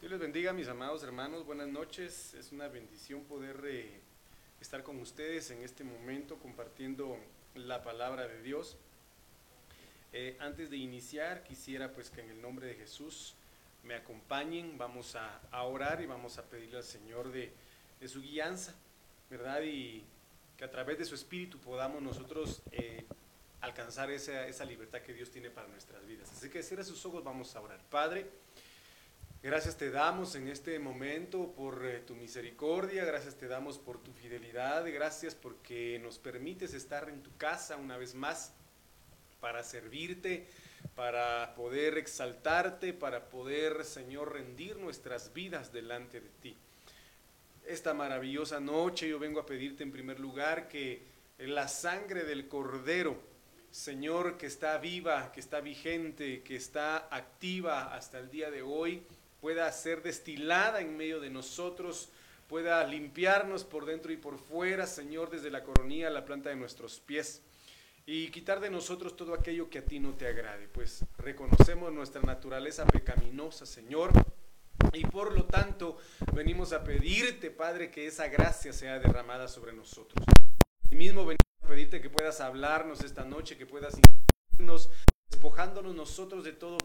Dios les bendiga, mis amados hermanos, buenas noches. Es una bendición poder estar con ustedes en este momento compartiendo la palabra de Dios. Antes de iniciar, quisiera pues que en el nombre de Jesús me acompañen. Vamos a orar y vamos a pedirle al Señor de su guianza, ¿verdad? Y que a través de su Espíritu podamos nosotros alcanzar esa libertad que Dios tiene para nuestras vidas. Así que cierra sus ojos, vamos a orar. Padre, gracias te damos en este momento por tu misericordia, gracias te damos por tu fidelidad, gracias porque nos permites estar en tu casa una vez más para servirte, para poder exaltarte, para poder, Señor, rendir nuestras vidas delante de ti. Esta maravillosa noche yo vengo a pedirte en primer lugar que la sangre del Cordero, Señor, que está viva, que está vigente, que está activa hasta el día de hoy, pueda ser destilada en medio de nosotros, pueda limpiarnos por dentro y por fuera, Señor, desde la coronilla a la planta de nuestros pies, y quitar de nosotros todo aquello que a ti no te agrade, pues reconocemos nuestra naturaleza pecaminosa, Señor, y por lo tanto venimos a pedirte, Padre, que esa gracia sea derramada sobre nosotros. Y mismo venimos a pedirte que puedas hablarnos esta noche, que puedas instruirnos, despojándonos nosotros de todo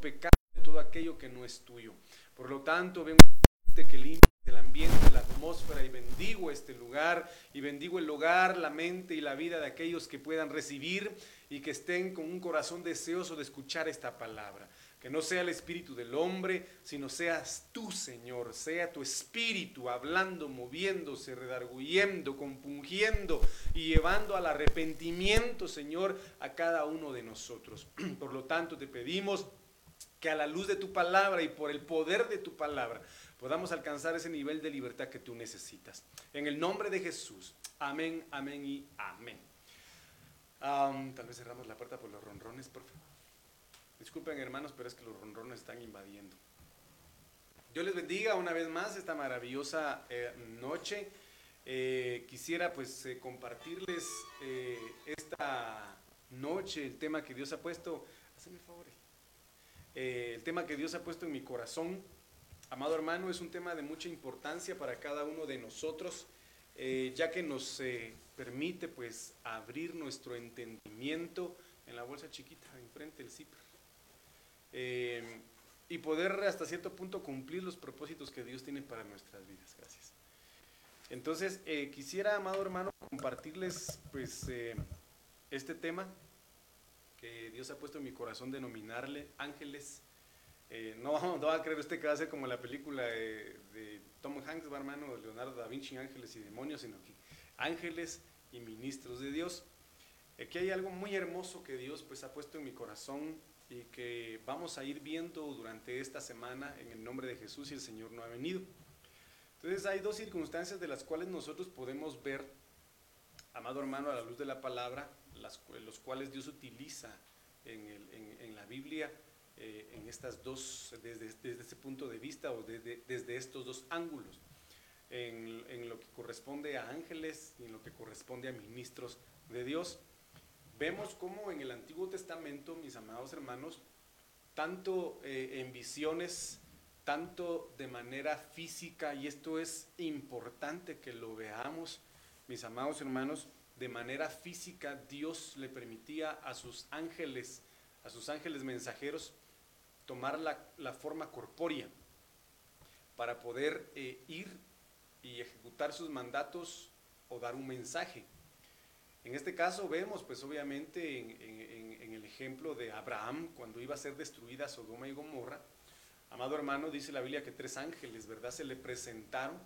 pecado, todo aquello que no es tuyo. Por lo tanto, vengo a pedirte que limpies el ambiente, la atmósfera, y bendigo este lugar, y bendigo el hogar, la mente y la vida de aquellos que puedan recibir y que estén con un corazón deseoso de escuchar esta palabra. Que no sea el espíritu del hombre, sino seas tú, Señor, sea tu espíritu hablando, moviéndose, redarguyendo, compungiendo y llevando al arrepentimiento, Señor, a cada uno de nosotros. Por lo tanto, te pedimos que a la luz de tu palabra y por el poder de tu palabra podamos alcanzar ese nivel de libertad que tú necesitas. En el nombre de Jesús. Amén, amén y amén. Tal vez cerramos la puerta por los ronrones, por favor. Disculpen, hermanos, pero es que los ronrones están invadiendo. Dios les bendiga una vez más esta maravillosa noche. Quisiera pues compartirles esta noche el tema que Dios ha puesto. Hazme el favor. El tema que Dios ha puesto en mi corazón, amado hermano, es un tema de mucha importancia para cada uno de nosotros, ya que nos permite pues abrir nuestro entendimiento en la bolsa chiquita, enfrente del CIPR, y poder hasta cierto punto cumplir los propósitos que Dios tiene para nuestras vidas. Gracias. Entonces, quisiera, amado hermano, compartirles pues este tema que Dios ha puesto en mi corazón, denominarle Ángeles. No va a creer usted que va a ser como la película de Tom Hanks, hermano, Leonardo da Vinci, Ángeles y Demonios, sino que Ángeles y Ministros de Dios. Aquí hay algo muy hermoso que Dios pues ha puesto en mi corazón y que vamos a ir viendo durante esta semana en el nombre de Jesús, y el Señor no ha venido. Entonces hay dos circunstancias de las cuales nosotros podemos ver, amado hermano, a la luz de la palabra, los cuales Dios utiliza en la Biblia, en estas dos, desde ese punto de vista o desde estos dos ángulos, en lo que corresponde a ángeles y en lo que corresponde a ministros de Dios. Vemos cómo en el Antiguo Testamento, mis amados hermanos, tanto en visiones, tanto de manera física, y esto es importante que lo veamos, mis amados hermanos, de manera física Dios le permitía a sus ángeles mensajeros, tomar la forma corpórea para poder ir y ejecutar sus mandatos o dar un mensaje. En este caso vemos, pues obviamente, en, en, en el ejemplo de Abraham, cuando iba a ser destruida Sodoma y Gomorra, amado hermano, dice la Biblia que 3 ángeles, ¿verdad?, se le presentaron,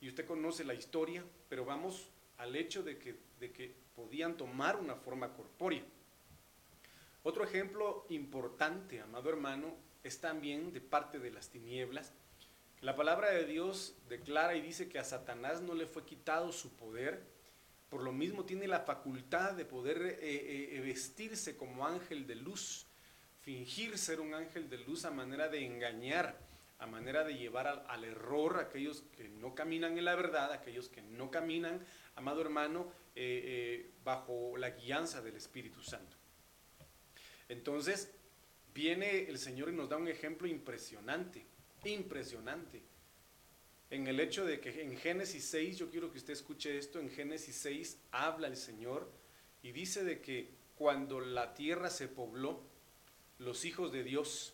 y usted conoce la historia, pero vamos al hecho de que podían tomar una forma corpórea. Otro ejemplo importante, amado hermano, es también de parte de las tinieblas. La palabra de Dios declara y dice que a Satanás no le fue quitado su poder, por lo mismo tiene la facultad de poder vestirse como ángel de luz, fingir ser un ángel de luz a manera de engañar, a manera de llevar al error a aquellos que no caminan en la verdad, aquellos que no caminan, amado hermano, bajo la guianza del Espíritu Santo. Entonces, viene el Señor y nos da un ejemplo impresionante, en el hecho de que en Génesis 6, yo quiero que usted escuche esto, en Génesis 6 habla el Señor y dice de que cuando la tierra se pobló, los hijos de Dios,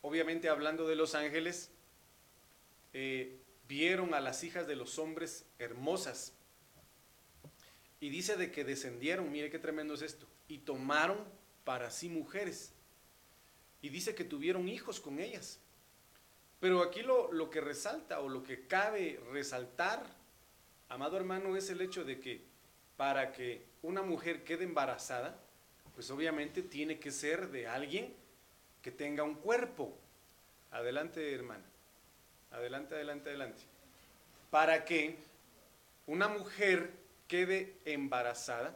obviamente hablando de los ángeles, vieron a las hijas de los hombres hermosas, y dice de que descendieron, mire qué tremendo es esto, y tomaron para sí mujeres, y dice que tuvieron hijos con ellas. Pero aquí lo que resalta o lo que cabe resaltar, amado hermano, es el hecho de que para que una mujer quede embarazada, pues obviamente tiene que ser de alguien que tenga un cuerpo. Adelante, hermana. Adelante. Para que una mujer quede embarazada,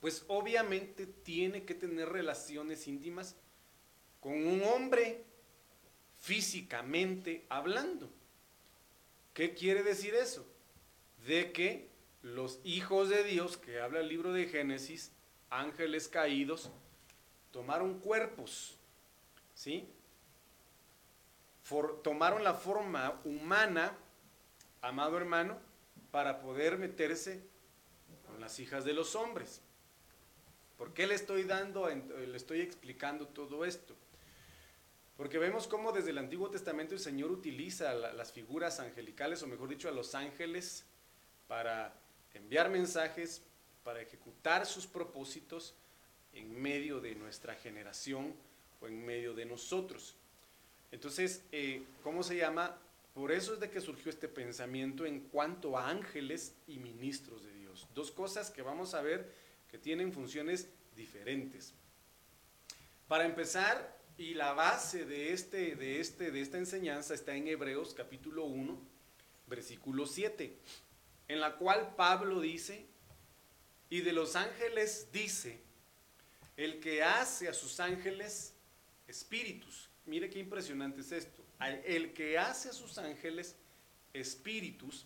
pues obviamente tiene que tener relaciones íntimas con un hombre, físicamente hablando. ¿Qué quiere decir eso? De que los hijos de Dios, que habla el libro de Génesis, ángeles caídos, tomaron cuerpos, ¿sí? Tomaron la forma humana, amado hermano, para poder meterse con las hijas de los hombres. ¿Por qué le estoy explicando todo esto? Porque vemos cómo desde el Antiguo Testamento el Señor utiliza las figuras angelicales, o mejor dicho, a los ángeles, para enviar mensajes, para ejecutar sus propósitos en medio de nuestra generación o en medio de nosotros. Entonces, ¿cómo se llama? Por eso es de que surgió este pensamiento en cuanto a ángeles y ministros de Dios. Dos cosas que vamos a ver que tienen funciones diferentes. Para empezar, y la base de esta enseñanza está en Hebreos capítulo 1, versículo 7, en la cual Pablo dice, y de los ángeles dice, el que hace a sus ángeles espíritus. Mire qué impresionante es esto. El que hace a sus ángeles espíritus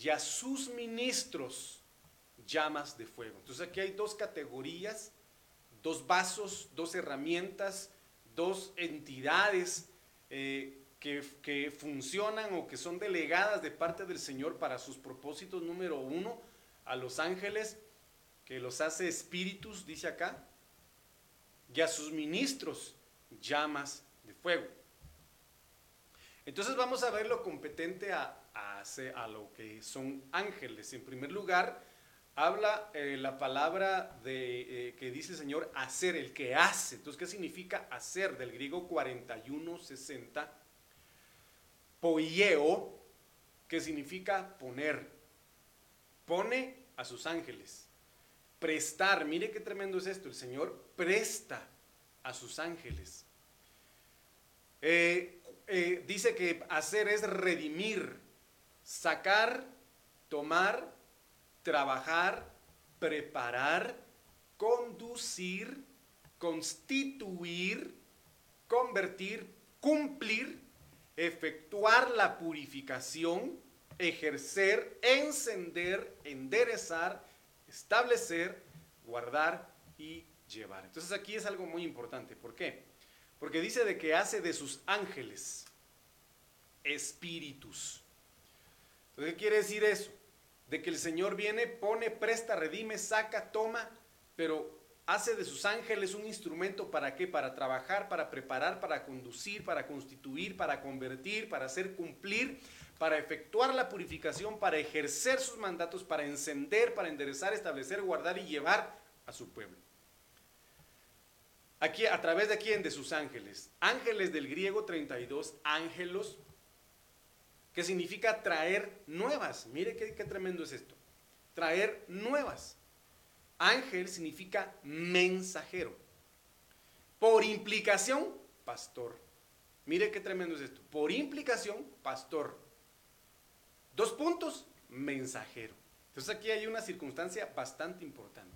y a sus ministros llamas de fuego. Entonces aquí hay dos categorías, dos vasos, dos herramientas, dos entidades que funcionan o que son delegadas de parte del Señor para sus propósitos. Número uno, a los ángeles, que los hace espíritus, dice acá, y a sus ministros, llamas de fuego. Entonces vamos a ver lo competente a lo que son ángeles. En primer lugar, habla la palabra que dice el Señor, hacer, el que hace. Entonces, ¿qué significa hacer? Del griego 41:60, poieo, que significa poner. Pone a sus ángeles. Prestar, mire qué tremendo es esto, el Señor presta a sus ángeles. Dice que hacer es redimir, sacar, tomar, trabajar, preparar, conducir, constituir, convertir, cumplir, efectuar la purificación, ejercer, encender, enderezar, establecer, guardar y llevar. Entonces aquí es algo muy importante. ¿Por qué? Porque dice de que hace de sus ángeles espíritus. Entonces, ¿qué quiere decir eso? De que el Señor viene, pone, presta, redime, saca, toma, pero hace de sus ángeles un instrumento. ¿Para qué? Para trabajar, para preparar, para conducir, para constituir, para convertir, para hacer cumplir, para efectuar la purificación, para ejercer sus mandatos, para encender, para enderezar, establecer, guardar y llevar a su pueblo. Aquí, ¿a través de quién? De sus ángeles. Ángeles del griego 32, ángelos, que significa traer nuevas. Mire qué tremendo es esto. Traer nuevas. Ángel significa mensajero. Por implicación, pastor. Mire qué tremendo es esto. Por implicación, pastor. 2 puntos, mensajero. Entonces aquí hay una circunstancia bastante importante.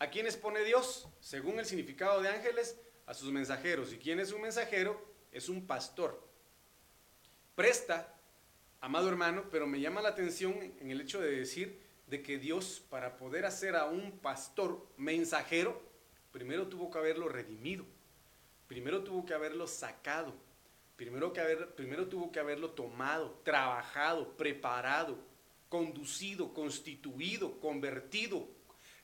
¿A quiénes pone Dios? Según el significado de ángeles, a sus mensajeros. ¿Y quién es un mensajero? Es un pastor. Presta, amado hermano, pero me llama la atención en el hecho de decir de que Dios, para poder hacer a un pastor mensajero, primero tuvo que haberlo redimido, primero tuvo que haberlo sacado, primero tuvo que haberlo tomado, trabajado, preparado, conducido, constituido, convertido,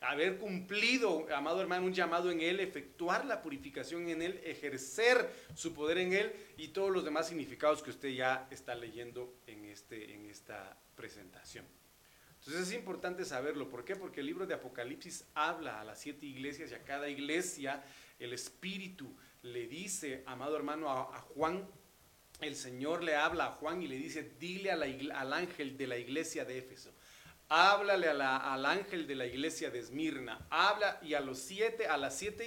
haber cumplido, amado hermano, un llamado en él, efectuar la purificación en él, ejercer su poder en él y todos los demás significados que usted ya está leyendo en esta presentación. Entonces es importante saberlo. ¿Por qué? Porque el libro de Apocalipsis habla a las 7 iglesias y a cada iglesia el Espíritu le dice, amado hermano, a Juan, el Señor le habla a Juan y le dice, dile al ángel de la iglesia de Éfeso. Háblale al ángel de la iglesia de Esmirna, habla, y a las 7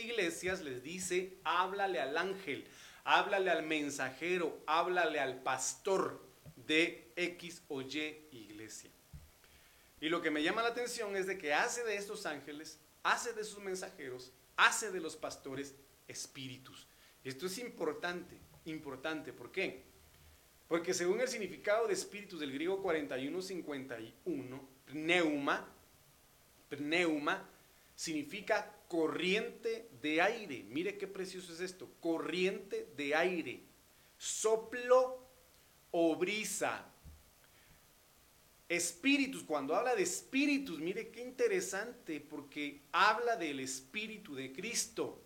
iglesias les dice, háblale al ángel, háblale al mensajero, háblale al pastor de X o Y iglesia. Y lo que me llama la atención es de que hace de estos ángeles, hace de sus mensajeros, hace de los pastores espíritus. Esto es importante, importante. ¿Por qué? Porque según el significado de espíritus del griego 41-51, pneuma significa corriente de aire. Mire qué precioso es esto, corriente de aire, soplo o brisa. Espíritus, cuando habla de espíritus, mire qué interesante, porque habla del Espíritu de Cristo,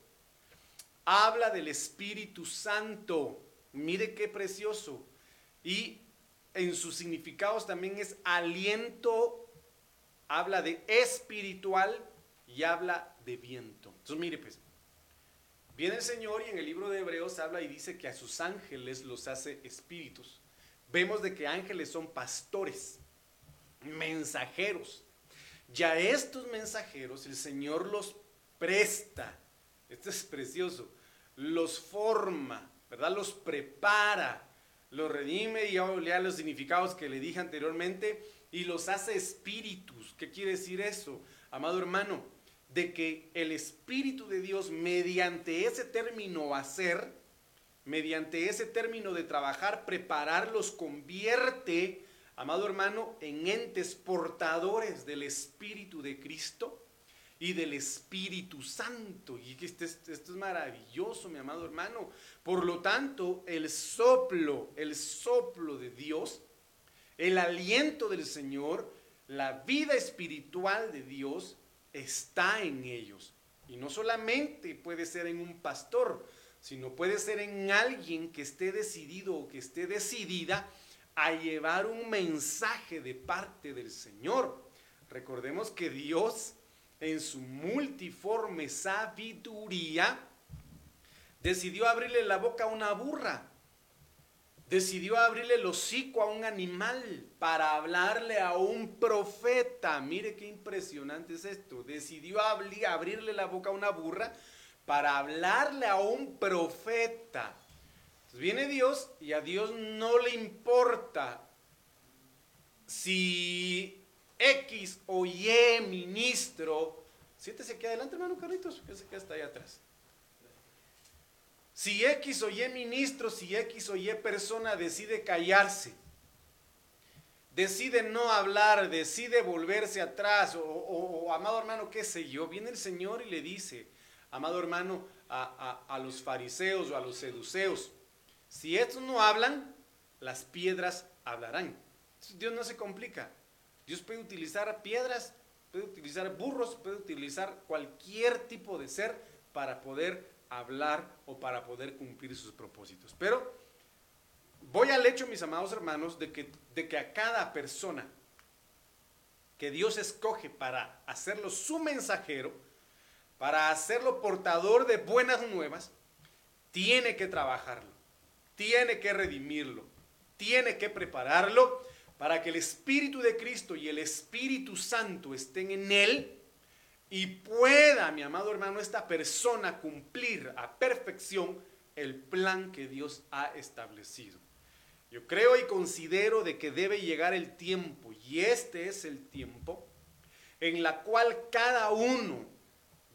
habla del Espíritu Santo, mire qué precioso, y en sus significados también es aliento, habla de espiritual y habla de viento. Entonces mire pues, viene el Señor y en el libro de Hebreos habla y dice que a sus ángeles los hace espíritus. Vemos de que ángeles son pastores, mensajeros. Ya estos mensajeros el Señor los presta, esto es precioso, los forma, ¿verdad? Los prepara, los redime, y ya los significados que le dije anteriormente, y los hace espíritus. ¿Qué quiere decir eso, amado hermano? De que el Espíritu de Dios, mediante ese término hacer, mediante ese término de trabajar, preparar, los convierte, amado hermano, en entes portadores del Espíritu de Cristo y del Espíritu Santo. Y esto es maravilloso, mi amado hermano. Por lo tanto, el soplo de Dios, el aliento del Señor, la vida espiritual de Dios está en ellos. Y no solamente puede ser en un pastor, sino puede ser en alguien que esté decidido o que esté decidida a llevar un mensaje de parte del Señor. Recordemos que Dios, en su multiforme sabiduría, decidió abrirle la boca a una burra, decidió abrirle el hocico a un animal para hablarle a un profeta. Mire qué impresionante es esto. Decidió abrirle la boca a una burra para hablarle a un profeta. Entonces viene Dios y a Dios no le importa si X o Y ministro, siéntese aquí adelante, hermano Carlitos, que se queda hasta allá atrás. Si X o Y ministro, si X o Y persona decide callarse, decide no hablar, decide volverse atrás, o amado hermano, qué sé yo, viene el Señor y le dice, amado hermano, a los fariseos o a los saduceos, si estos no hablan, las piedras hablarán. Dios no se complica. Dios puede utilizar piedras, puede utilizar burros, puede utilizar cualquier tipo de ser para poder hablar o para poder cumplir sus propósitos. Pero voy al hecho, mis amados hermanos, de que a cada persona que Dios escoge para hacerlo su mensajero, para hacerlo portador de buenas nuevas, tiene que trabajarlo, tiene que redimirlo, tiene que prepararlo para que el Espíritu de Cristo y el Espíritu Santo estén en él y pueda, mi amado hermano, esta persona cumplir a perfección el plan que Dios ha establecido. Yo creo y considero de que debe llegar el tiempo, y este es el tiempo en la cual cada uno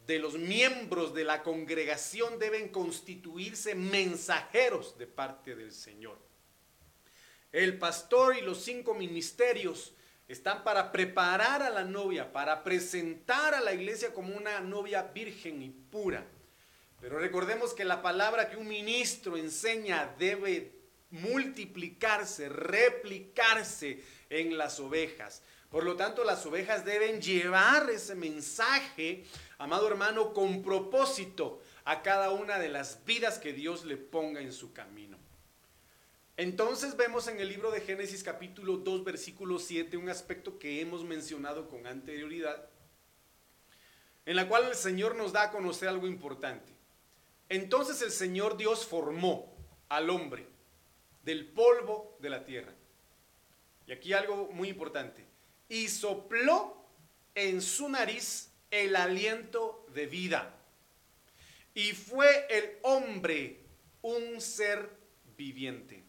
de los miembros de la congregación deben constituirse mensajeros de parte del Señor. El pastor y los 5 ministerios están para preparar a la novia, para presentar a la iglesia como una novia virgen y pura. Pero recordemos que la palabra que un ministro enseña debe multiplicarse, replicarse en las ovejas. Por lo tanto, las ovejas deben llevar ese mensaje, amado hermano, con propósito a cada una de las vidas que Dios le ponga en su camino. Entonces vemos en el libro de Génesis capítulo 2 versículo 7 un aspecto que hemos mencionado con anterioridad, en la cual el Señor nos da a conocer algo importante. Entonces el Señor Dios formó al hombre del polvo de la tierra. Y aquí algo muy importante. Y sopló en su nariz el aliento de vida. Y fue el hombre un ser viviente.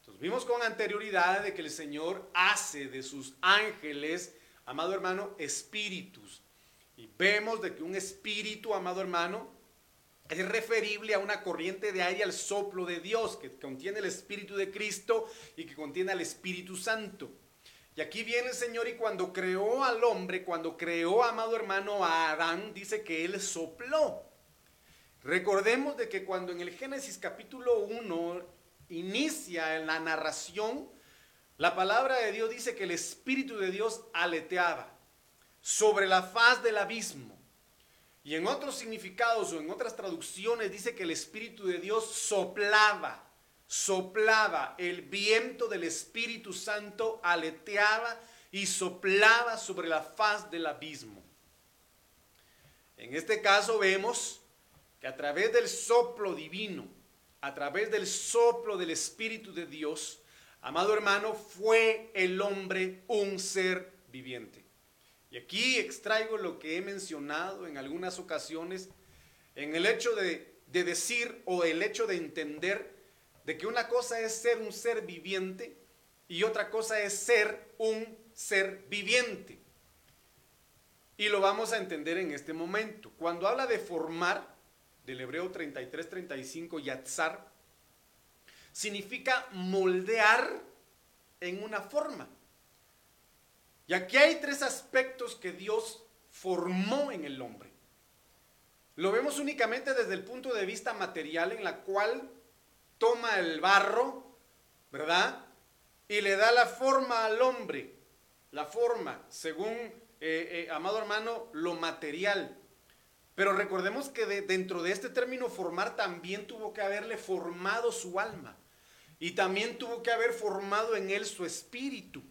Entonces vimos con anterioridad de que el Señor hace de sus ángeles, amado hermano, espíritus. Y vemos de que un espíritu, amado hermano, es referible a una corriente de aire al soplo de Dios, que contiene el Espíritu de Cristo y que contiene al Espíritu Santo. Y aquí viene el Señor y cuando creó al hombre, cuando creó, amado hermano, a Adán, dice que él sopló. Recordemos de que cuando en el Génesis capítulo 1 inicia la narración, la palabra de Dios dice que el Espíritu de Dios aleteaba sobre la faz del abismo. Y en otros significados o en otras traducciones dice que el Espíritu de Dios soplaba, el viento del Espíritu Santo aleteaba y soplaba sobre la faz del abismo. En este caso vemos que a través del soplo divino, a través del soplo del Espíritu de Dios, amado hermano, fue el hombre un ser viviente. Y aquí extraigo lo que he mencionado en algunas ocasiones, en el hecho de decir o el hecho de entender de que una cosa es ser un ser viviente y otra cosa es ser un ser viviente. Y lo vamos a entender en este momento. Cuando habla de formar, del hebreo 33:35, yatzar, significa moldear en una forma. Y aquí hay 3 aspectos que Dios formó en el hombre. Lo vemos únicamente desde el punto de vista material, en la cual toma el barro, ¿verdad? Y le da la forma al hombre, la forma, según, amado hermano, lo material. Pero recordemos que dentro de este término formar también tuvo que haberle formado su alma. Y también tuvo que haber formado en él su espíritu.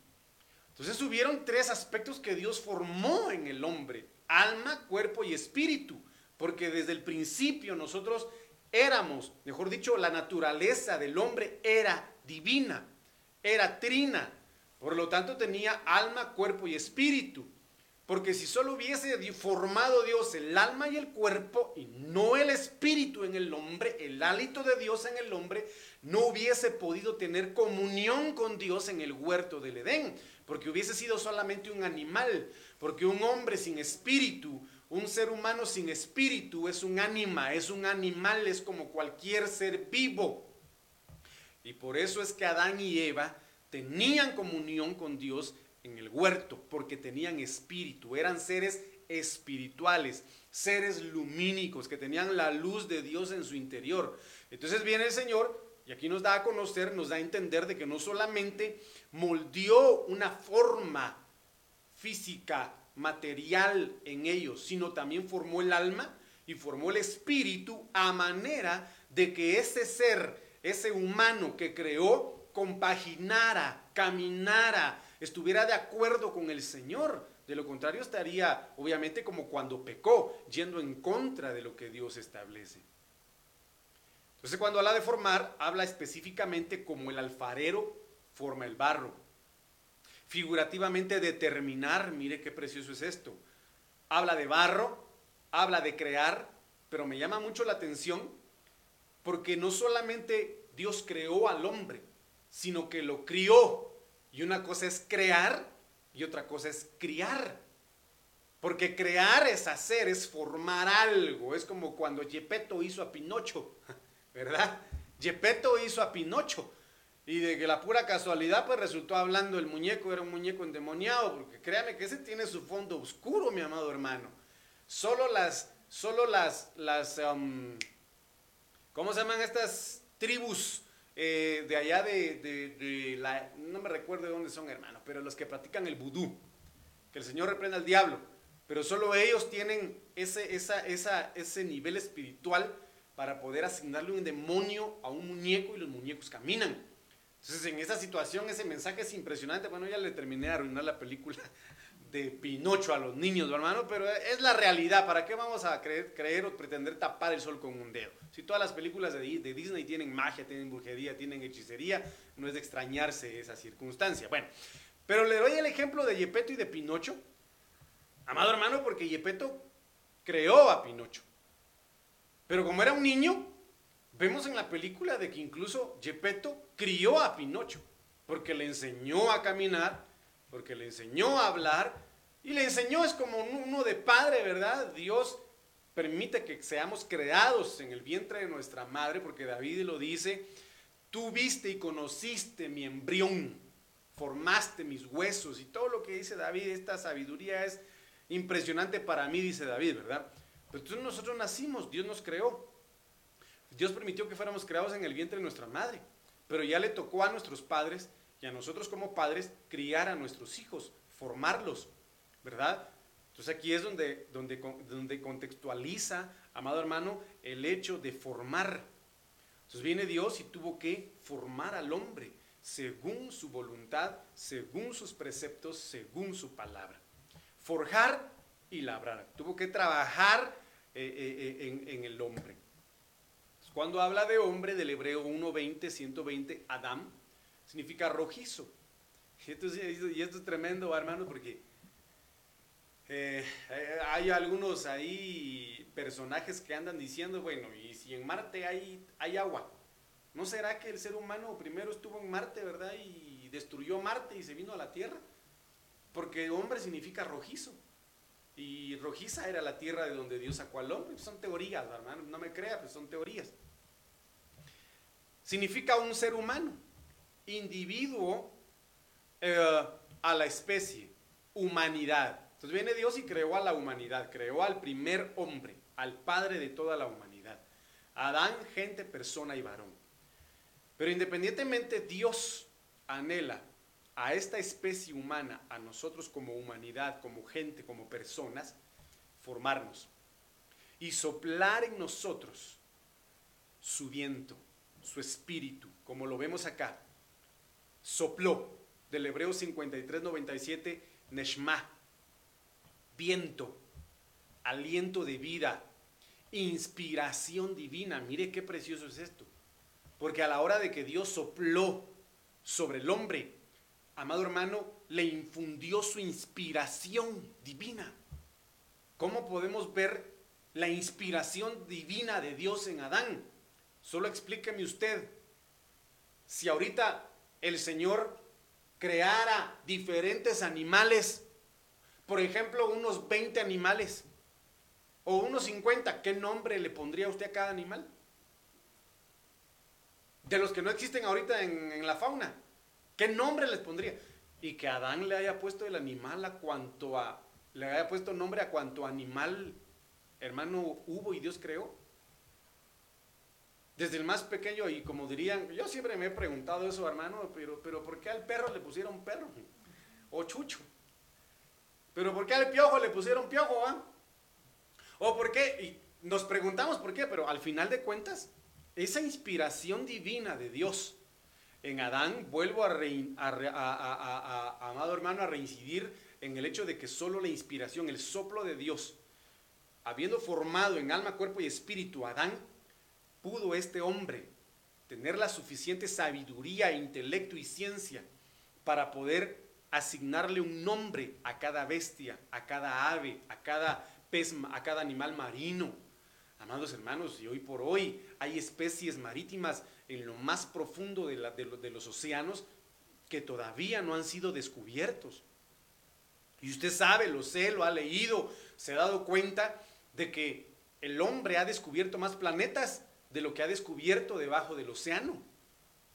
Entonces hubieron 3 aspectos que Dios formó en el hombre: alma, cuerpo y espíritu, porque desde el principio nosotros éramos, mejor dicho, la naturaleza del hombre era divina, era trina, por lo tanto tenía alma, cuerpo y espíritu, porque si solo hubiese formado Dios el alma y el cuerpo y no el espíritu en el hombre, el hálito de Dios en el hombre, no hubiese podido tener comunión con Dios en el huerto del Edén. Porque hubiese sido solamente un animal, porque un hombre sin espíritu, un ser humano sin espíritu es un ánima, es un animal, es como cualquier ser vivo. Y por eso es que Adán y Eva tenían comunión con Dios en el huerto, porque tenían espíritu, eran seres espirituales, seres lumínicos que tenían la luz de Dios en su interior. Entonces viene el Señor y aquí nos da a conocer, nos da a entender de que no solamente moldeó una forma física, material en ellos, sino también formó el alma y formó el espíritu a manera de que ese ser, ese humano que creó, compaginara, caminara, estuviera de acuerdo con el Señor. De lo contrario estaría, obviamente, como cuando pecó, yendo en contra de lo que Dios establece. Entonces, cuando habla de formar, habla específicamente como el alfarero forma el barro. Figurativamente determinar, mire qué precioso es esto. Habla de barro, habla de crear, pero me llama mucho la atención porque no solamente Dios creó al hombre, sino que lo crió. Y una cosa es crear y otra cosa es criar. Porque crear es hacer, es formar algo. Es como cuando Geppetto hizo a Pinocho, ¿verdad? Geppetto hizo a Pinocho. Y de que la pura casualidad, pues resultó hablando el muñeco, era un muñeco endemoniado, porque créame que ese tiene su fondo oscuro, mi amado hermano. Solo las ¿cómo se llaman estas tribus de allá de no me recuerdo de dónde son, hermano, pero los que practican el vudú, que el Señor reprenda al diablo, pero solo ellos tienen ese nivel espiritual para poder asignarle un demonio a un muñeco y los muñecos caminan. Entonces, en esa situación, ese mensaje es impresionante. Bueno, ya le terminé de arruinar la película de Pinocho a los niños, hermano, pero es la realidad. ¿Para qué vamos a creer o pretender tapar el sol con un dedo? Si todas las películas de Disney tienen magia, tienen brujería, tienen hechicería, no es de extrañarse esa circunstancia. Bueno, pero le doy el ejemplo de Geppetto y de Pinocho, amado hermano, porque Geppetto creó a Pinocho. Pero como era un niño, vemos en la película de que incluso Geppetto crió a Pinocho, porque le enseñó a caminar, porque le enseñó a hablar, y le enseñó, es como uno de padre, ¿verdad? Dios permite que seamos creados en el vientre de nuestra madre, porque David lo dice: tú viste y conociste mi embrión, formaste mis huesos, y todo lo que dice David, esta sabiduría es impresionante para mí, dice David, ¿verdad? Pero entonces nosotros nacimos, Dios nos creó. Dios permitió que fuéramos creados en el vientre de nuestra madre, pero ya le tocó a nuestros padres y a nosotros como padres criar a nuestros hijos, formarlos, ¿verdad? Entonces aquí es donde contextualiza, amado hermano, el hecho de formar. Entonces viene Dios y tuvo que formar al hombre según su voluntad, según sus preceptos, según su palabra. Forjar y labrar. Tuvo que trabajar en el hombre. Cuando habla de hombre, del hebreo 1:20, 120, Adam, significa rojizo. Y esto es tremendo, hermano, porque hay algunos ahí personajes que andan diciendo, bueno, y si en Marte hay agua, ¿no será que el ser humano primero estuvo en Marte, verdad? Y destruyó Marte y se vino a la Tierra. Porque hombre significa rojizo. Y rojiza era la tierra de donde Dios sacó al hombre. Son teorías, hermano, no me crea, pero son teorías. Significa un ser humano, individuo a la especie, humanidad. Entonces viene Dios y creó a la humanidad, creó al primer hombre, al padre de toda la humanidad. Adán, gente, persona y varón. Pero independientemente, Dios anhela a esta especie humana, a nosotros como humanidad, como gente, como personas, formarnos y soplar en nosotros su viento, su espíritu, como lo vemos acá. Sopló, del hebreo 53:97, Neshma, viento, aliento de vida, inspiración divina. Mire qué precioso es esto, porque a la hora de que Dios sopló sobre el hombre, amado hermano, le infundió su inspiración divina. ¿Cómo podemos ver la inspiración divina de Dios en Adán? Solo explíqueme usted, si ahorita el Señor creara diferentes animales, por ejemplo, unos 20 animales o unos 50, ¿qué nombre le pondría usted a cada animal? De los que no existen ahorita en la fauna, ¿qué nombre les pondría? Y que Adán le haya puesto el animal le haya puesto nombre a cuanto animal, hermano, hubo y Dios creó. Desde el más pequeño, y como dirían, yo siempre me he preguntado eso, hermano, pero ¿por qué al perro le pusieron perro? O chucho. ¿Pero por qué al piojo le pusieron piojo, va? ¿O por qué? Y nos preguntamos por qué, pero al final de cuentas, esa inspiración divina de Dios en Adán, vuelvo amado hermano, a reincidir en el hecho de que solo la inspiración, el soplo de Dios, habiendo formado en alma, cuerpo y espíritu a Adán, pudo este hombre tener la suficiente sabiduría, intelecto y ciencia para poder asignarle un nombre a cada bestia, a cada ave, a cada pez, a cada animal marino. Amados hermanos, y hoy por hoy hay especies marítimas en lo más profundo de los océanos que todavía no han sido descubiertos. Y usted sabe, lo sé, lo ha leído, se ha dado cuenta de que el hombre ha descubierto más planetas de lo que ha descubierto debajo del océano.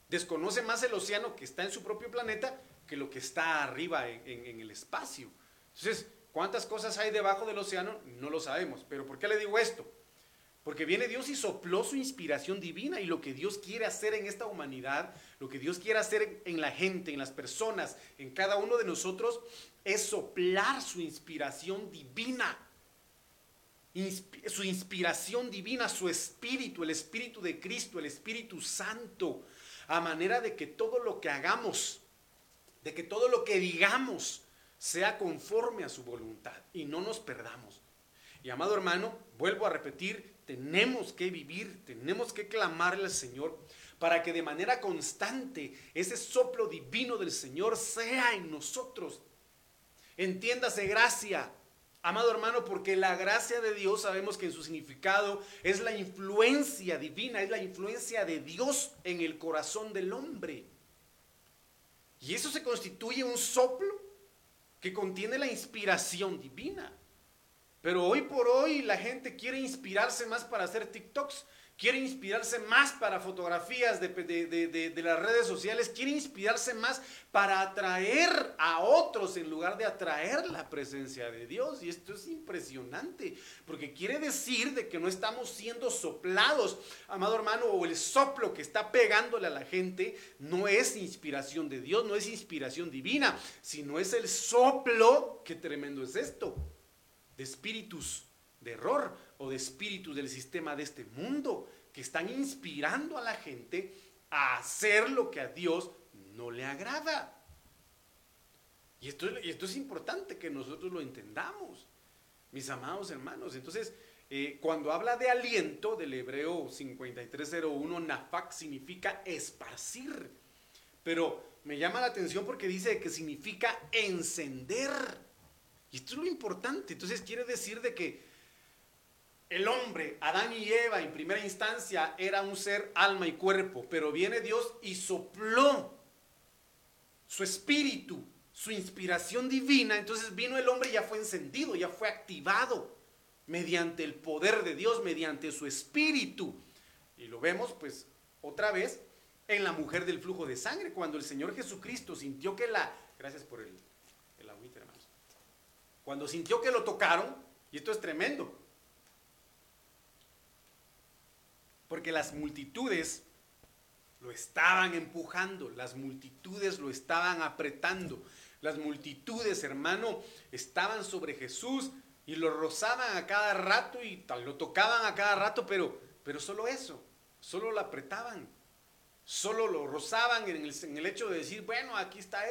Desconoce más el océano que está en su propio planeta que lo que está arriba en el espacio. Entonces, ¿cuántas cosas hay debajo del océano? No lo sabemos. ¿Pero por qué le digo esto? Porque viene Dios y sopló su inspiración divina, y lo que Dios quiere hacer en esta humanidad, lo que Dios quiere hacer en la gente, en las personas, en cada uno de nosotros, es soplar su inspiración divina. Su inspiración divina, su espíritu, el espíritu de Cristo, el Espíritu Santo, a manera de que todo lo que hagamos, de que todo lo que digamos sea conforme a su voluntad y no nos perdamos. Y amado hermano, vuelvo a repetir, tenemos que vivir, tenemos que clamarle al Señor para que de manera constante ese soplo divino del Señor sea en nosotros. Entiéndase gracia, amado hermano, porque la gracia de Dios sabemos que en su significado es la influencia divina, es la influencia de Dios en el corazón del hombre. Y eso se constituye un soplo que contiene la inspiración divina. Pero hoy por hoy la gente quiere inspirarse más para hacer TikToks, quiere inspirarse más para fotografías de las redes sociales, quiere inspirarse más para atraer a otros en lugar de atraer la presencia de Dios. Y esto es impresionante, porque quiere decir de que no estamos siendo soplados, amado hermano, o el soplo que está pegándole a la gente no es inspiración de Dios, no es inspiración divina, sino es el soplo, qué tremendo es esto, de espíritus de error o de espíritus del sistema de este mundo que están inspirando a la gente a hacer lo que a Dios no le agrada. Y esto es importante que nosotros lo entendamos, mis amados hermanos. Entonces, cuando habla de aliento, del hebreo 53:01, nafak significa esparcir, pero me llama la atención porque dice que significa encender. Y esto es lo importante. Entonces quiere decir de que el hombre, Adán y Eva, en primera instancia era un ser alma y cuerpo, pero viene Dios y sopló su espíritu, su inspiración divina. Entonces vino el hombre y ya fue encendido, ya fue activado mediante el poder de Dios, mediante su espíritu. Y lo vemos pues otra vez en la mujer del flujo de sangre, cuando el Señor Jesucristo sintió que gracias por el agüita, hermanos. Cuando sintió que lo tocaron, y esto es tremendo, porque las multitudes lo estaban empujando, las multitudes lo estaban apretando, las multitudes, hermano, estaban sobre Jesús y lo rozaban a cada rato y lo tocaban a cada rato, pero solo eso, solo lo apretaban, solo lo rozaban en el hecho de decir, bueno, aquí está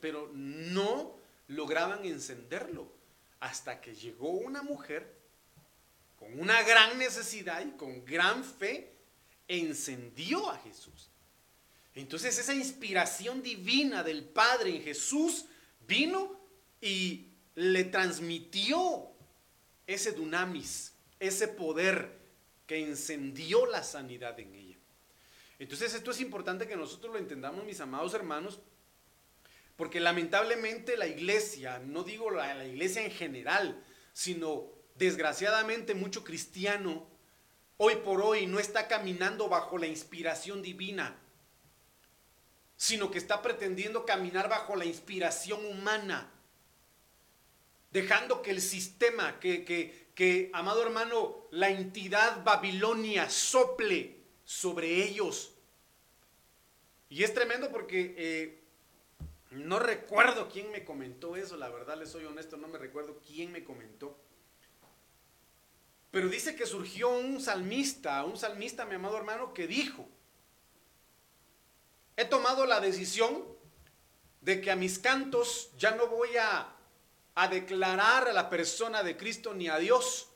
pero no lograban encenderlo, hasta que llegó una mujer con una gran necesidad y con gran fe, encendió a Jesús. Entonces esa inspiración divina del Padre en Jesús vino y le transmitió ese dunamis, ese poder que encendió la sanidad en ella. Entonces esto es importante que nosotros lo entendamos, mis amados hermanos, porque lamentablemente la iglesia, no digo la iglesia en general, sino desgraciadamente mucho cristiano, hoy por hoy no está caminando bajo la inspiración divina, sino que está pretendiendo caminar bajo la inspiración humana, dejando que el sistema, que amado hermano, la entidad Babilonia sople sobre ellos. Y es tremendo porque... no recuerdo quién me comentó eso, la verdad les soy honesto, no me recuerdo quién me comentó. Pero dice que surgió un salmista, mi amado hermano, que dijo: He tomado tomado la decisión de que a mis cantos ya no voy a declarar a la persona de Cristo ni a Dios,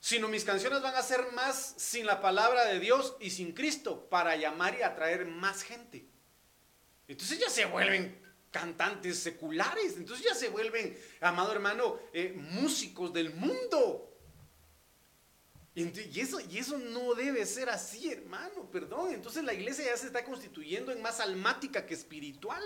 sino mis canciones van a ser más sin la palabra de Dios y sin Cristo, para llamar y atraer más gente. Entonces ya se vuelven cantantes seculares, entonces ya se vuelven, amado hermano, músicos del mundo. Y eso no debe ser así, hermano, perdón. Entonces la iglesia ya se está constituyendo en más almática que espiritual.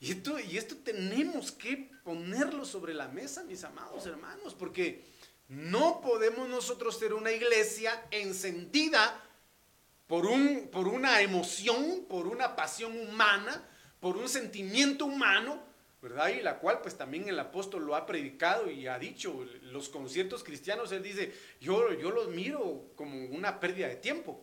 Y esto tenemos que ponerlo sobre la mesa, mis amados hermanos, porque no podemos nosotros ser una iglesia encendida por una emoción, por una pasión humana, por un sentimiento humano, ¿verdad? Y la cual pues también el apóstol lo ha predicado y ha dicho, los conciertos cristianos, él dice, yo los miro como una pérdida de tiempo,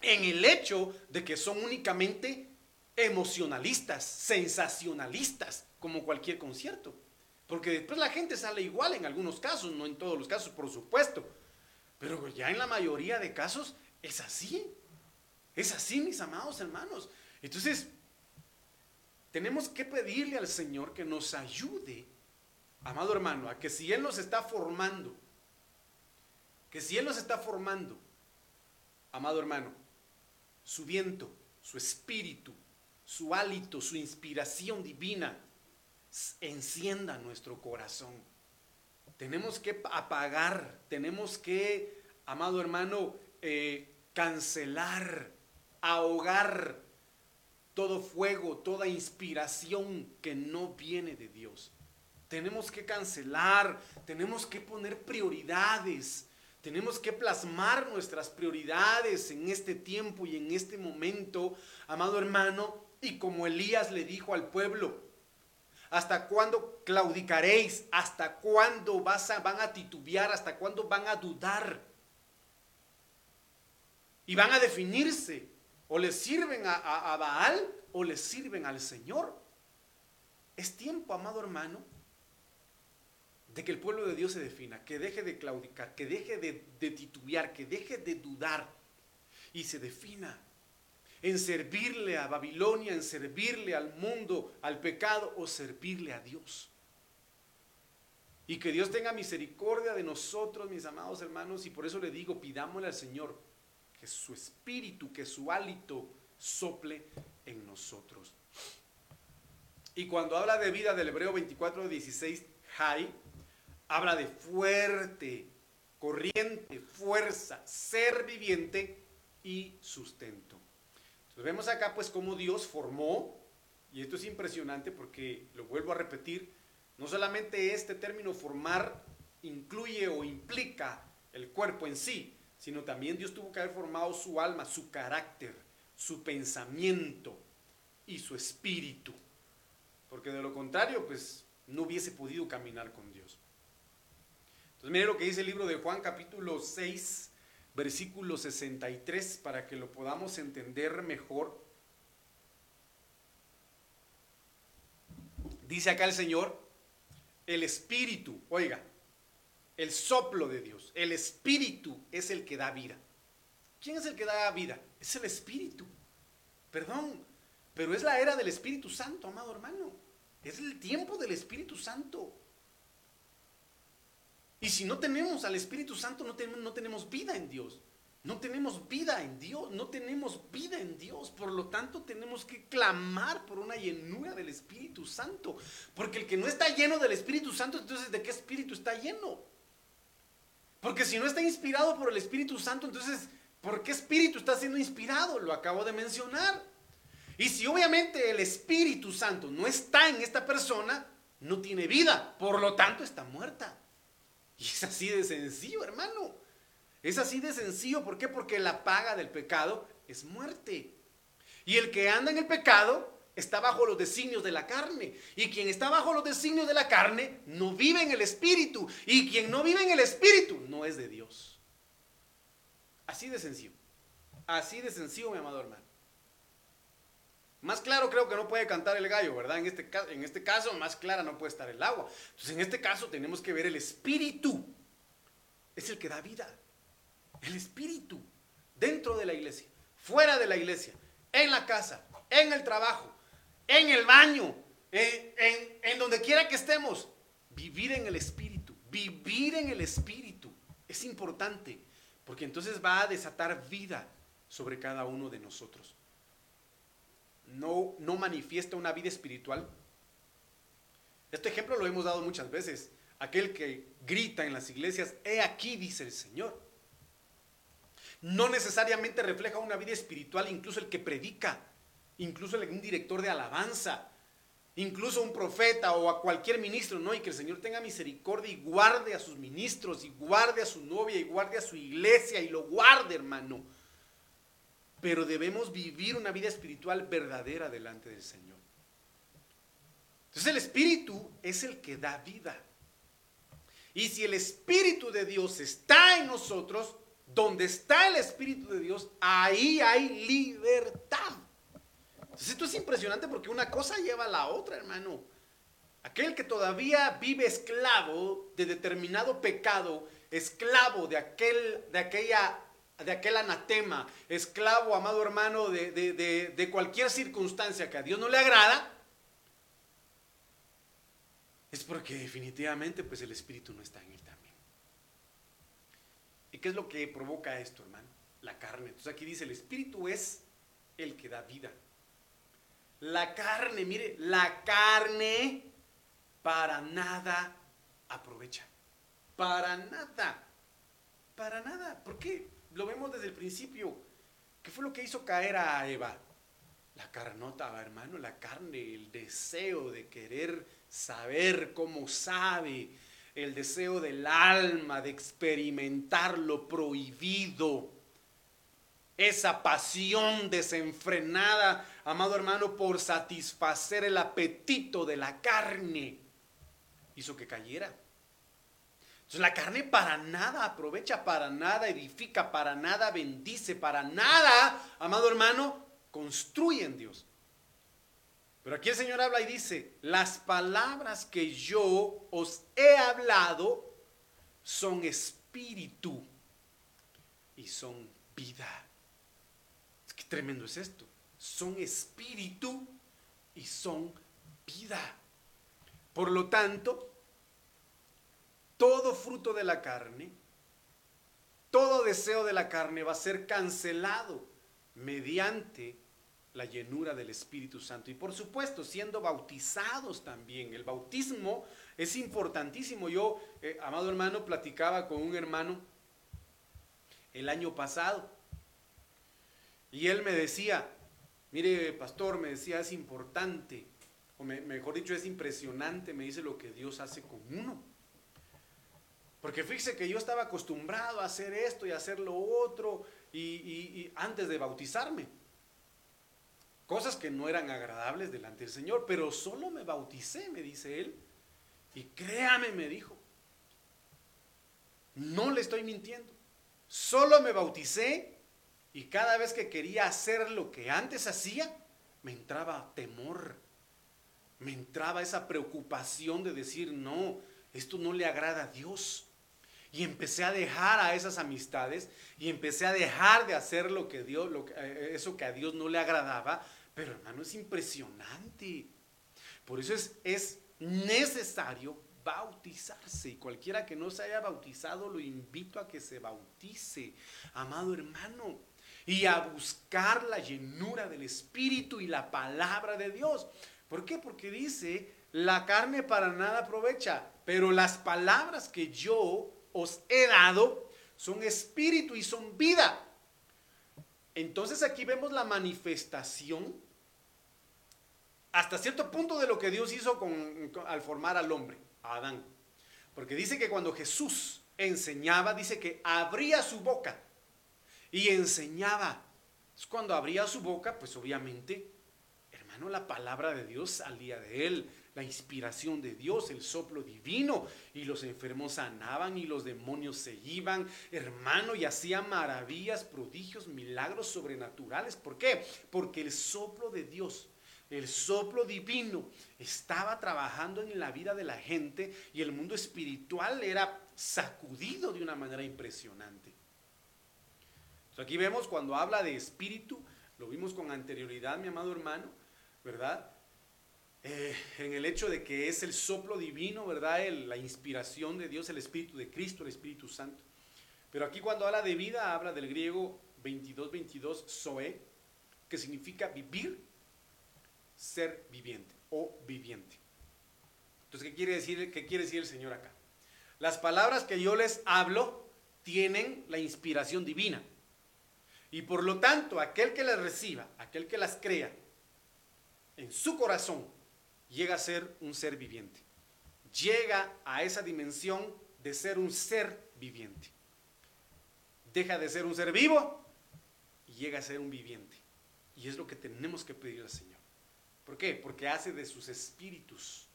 en el hecho de que son únicamente emocionalistas, sensacionalistas, como cualquier concierto. Porque después la gente sale igual en algunos casos, no en todos los casos, por supuesto. Pero ya en la mayoría de casos es así. Es así, mis amados hermanos. Entonces, tenemos que pedirle al Señor que nos ayude, amado hermano, a que si Él nos está formando, amado hermano, su viento, su espíritu, su hálito, su inspiración divina, encienda nuestro corazón. Tenemos que apagar, tenemos que, amado hermano, cancelar, ahogar todo fuego, toda inspiración que no viene de Dios. Tenemos que cancelar, tenemos que poner prioridades, tenemos que plasmar nuestras prioridades en este tiempo y en este momento, amado hermano, y como Elías le dijo al pueblo, ¿hasta cuándo claudicaréis? ¿Hasta cuándo van a titubear? ¿Hasta cuándo van a dudar? Y van a definirse, o les sirven a Baal o les sirven al Señor. Es tiempo, amado hermano, de que el pueblo de Dios se defina, que deje de claudicar, que deje de titubear, que deje de dudar y se defina en servirle a Babilonia, en servirle al mundo, al pecado, o servirle a Dios. Y que Dios tenga misericordia de nosotros, mis amados hermanos, y por eso le digo, pidámosle al Señor que su espíritu, que su hálito sople en nosotros. Y cuando habla de vida del Hebreo 24:16, Jai, habla de fuerte, corriente, fuerza, ser viviente y sustento. Vemos acá pues cómo Dios formó, y esto es impresionante porque, lo vuelvo a repetir, no solamente este término formar incluye o implica el cuerpo en sí, sino también Dios tuvo que haber formado su alma, su carácter, su pensamiento y su espíritu, porque de lo contrario pues no hubiese podido caminar con Dios. Entonces miren lo que dice el libro de Juan capítulo 6, versículo 63, para que lo podamos entender mejor. Dice acá el Señor, el espíritu, oiga, el soplo de Dios, el espíritu es el que da vida. ¿Quién es el que da vida? Es el espíritu. Perdón, pero es la era del Espíritu Santo, amado hermano. Es el tiempo del Espíritu Santo. Y si no tenemos al Espíritu Santo, no tenemos vida en Dios. No tenemos vida en Dios. Por lo tanto, tenemos que clamar por una llenura del Espíritu Santo. Porque el que no está lleno del Espíritu Santo, entonces, ¿de qué espíritu está lleno? Porque si no está inspirado por el Espíritu Santo, entonces, ¿por qué espíritu está siendo inspirado? Lo acabo de mencionar. Y si obviamente el Espíritu Santo no está en esta persona, no tiene vida. Por lo tanto, está muerta. Y es así de sencillo, hermano. Es así de sencillo. ¿Por qué? Porque la paga del pecado es muerte. Y el que anda en el pecado está bajo los designios de la carne. Y quien está bajo los designios de la carne no vive en el Espíritu. Y quien no vive en el Espíritu no es de Dios. Así de sencillo. Así de sencillo, mi amado hermano. Más claro creo que no puede cantar el gallo, ¿verdad? En este caso, más clara no puede estar el agua. Entonces, en este caso tenemos que ver el Espíritu. Es el que da vida. El Espíritu dentro de la iglesia, fuera de la iglesia, en la casa, en el trabajo, en el baño, en donde quiera que estemos. Vivir en el Espíritu, vivir en el Espíritu es importante, porque entonces va a desatar vida sobre cada uno de nosotros. No manifiesta una vida espiritual. Este ejemplo lo hemos dado muchas veces. Aquel que grita en las iglesias, he aquí, dice el Señor. No necesariamente refleja una vida espiritual, incluso el que predica, incluso un director de alabanza, incluso un profeta o a cualquier ministro, ¿no? Y que el Señor tenga misericordia y guarde a sus ministros, y guarde a su novia, y guarde a su iglesia, y lo guarde, hermano. Pero debemos vivir una vida espiritual verdadera delante del Señor. Entonces el Espíritu es el que da vida. Y si el Espíritu de Dios está en nosotros, donde está el Espíritu de Dios, ahí hay libertad. Entonces esto es impresionante porque una cosa lleva a la otra, hermano. Aquel que todavía vive esclavo de determinado pecado, esclavo de aquel anatema, esclavo, amado hermano, de cualquier circunstancia que a Dios no le agrada, es porque definitivamente pues el Espíritu no está en él también. ¿Y qué es lo que provoca esto, hermano? La carne. Entonces aquí dice, el Espíritu es el que da vida. La carne, mire, la carne para nada aprovecha. Para nada. Para nada. ¿Por qué? Lo vemos desde el principio. ¿Qué fue lo que hizo caer a Eva? La carnota, hermano, la carne, el deseo de querer saber cómo sabe, el deseo del alma de experimentar lo prohibido, esa pasión desenfrenada, amado hermano, por satisfacer el apetito de la carne, hizo que cayera. Entonces la carne para nada aprovecha, para nada edifica, para nada bendice, para nada, amado hermano, construye en Dios. Pero aquí el Señor habla y dice, las palabras que yo os he hablado son espíritu y son vida. Qué tremendo es esto. Son espíritu y son vida. Por lo tanto, todo fruto de la carne, todo deseo de la carne va a ser cancelado mediante la llenura del Espíritu Santo. Y por supuesto, siendo bautizados también. El bautismo es importantísimo. Yo, amado hermano, platicaba con un hermano el año pasado. Y él me decía, mire, pastor, me decía, es importante, o mejor dicho, es impresionante, me dice lo que Dios hace con uno. Porque fíjese que yo estaba acostumbrado a hacer esto y a hacer lo otro, y antes de bautizarme. Cosas que no eran agradables delante del Señor, pero solo me bauticé, me dice él. Y créame, me dijo, no le estoy mintiendo. Solo me bauticé y cada vez que quería hacer lo que antes hacía, me entraba temor. Me entraba esa preocupación de decir, no, esto no le agrada a Dios. Y empecé a dejar a esas amistades y empecé a dejar de hacer eso que a Dios no le agradaba. Pero hermano, es impresionante. Por eso es necesario bautizarse, y cualquiera que no se haya bautizado lo invito a que se bautice, amado hermano, y a buscar la llenura del Espíritu y la palabra de Dios. ¿Por qué? Porque dice, la carne para nada aprovecha, pero las palabras que yo os he dado son espíritu y son vida. Entonces aquí vemos la manifestación hasta cierto punto de lo que Dios hizo al formar al hombre, a Adán. Porque dice que cuando Jesús enseñaba, dice que abría su boca y enseñaba. Es cuando abría su boca, pues obviamente, hermano, la palabra de Dios salía de él, la inspiración de Dios, el soplo divino, y los enfermos sanaban y los demonios se iban, hermano, y hacía maravillas, prodigios, milagros sobrenaturales. ¿Por qué? Porque el soplo de Dios, el soplo divino, estaba trabajando en la vida de la gente, y el mundo espiritual era sacudido de una manera impresionante. Entonces, aquí vemos cuando habla de espíritu, lo vimos con anterioridad, mi amado hermano, ¿verdad? En el hecho de que es el soplo divino, ¿verdad? La inspiración de Dios, el Espíritu de Cristo, el Espíritu Santo. Pero aquí cuando habla de vida, habla del griego 22, zoe, que significa vivir, ser viviente o viviente. Entonces, ¿qué quiere decir el Señor acá? Las palabras que yo les hablo tienen la inspiración divina. Y por lo tanto, aquel que las reciba, aquel que las crea en su corazón, llega a ser un ser viviente. Llega a esa dimensión de ser un ser viviente. Deja de ser un ser vivo y llega a ser un viviente. Y es lo que tenemos que pedir al Señor. ¿Por qué? Porque hace de sus espíritus,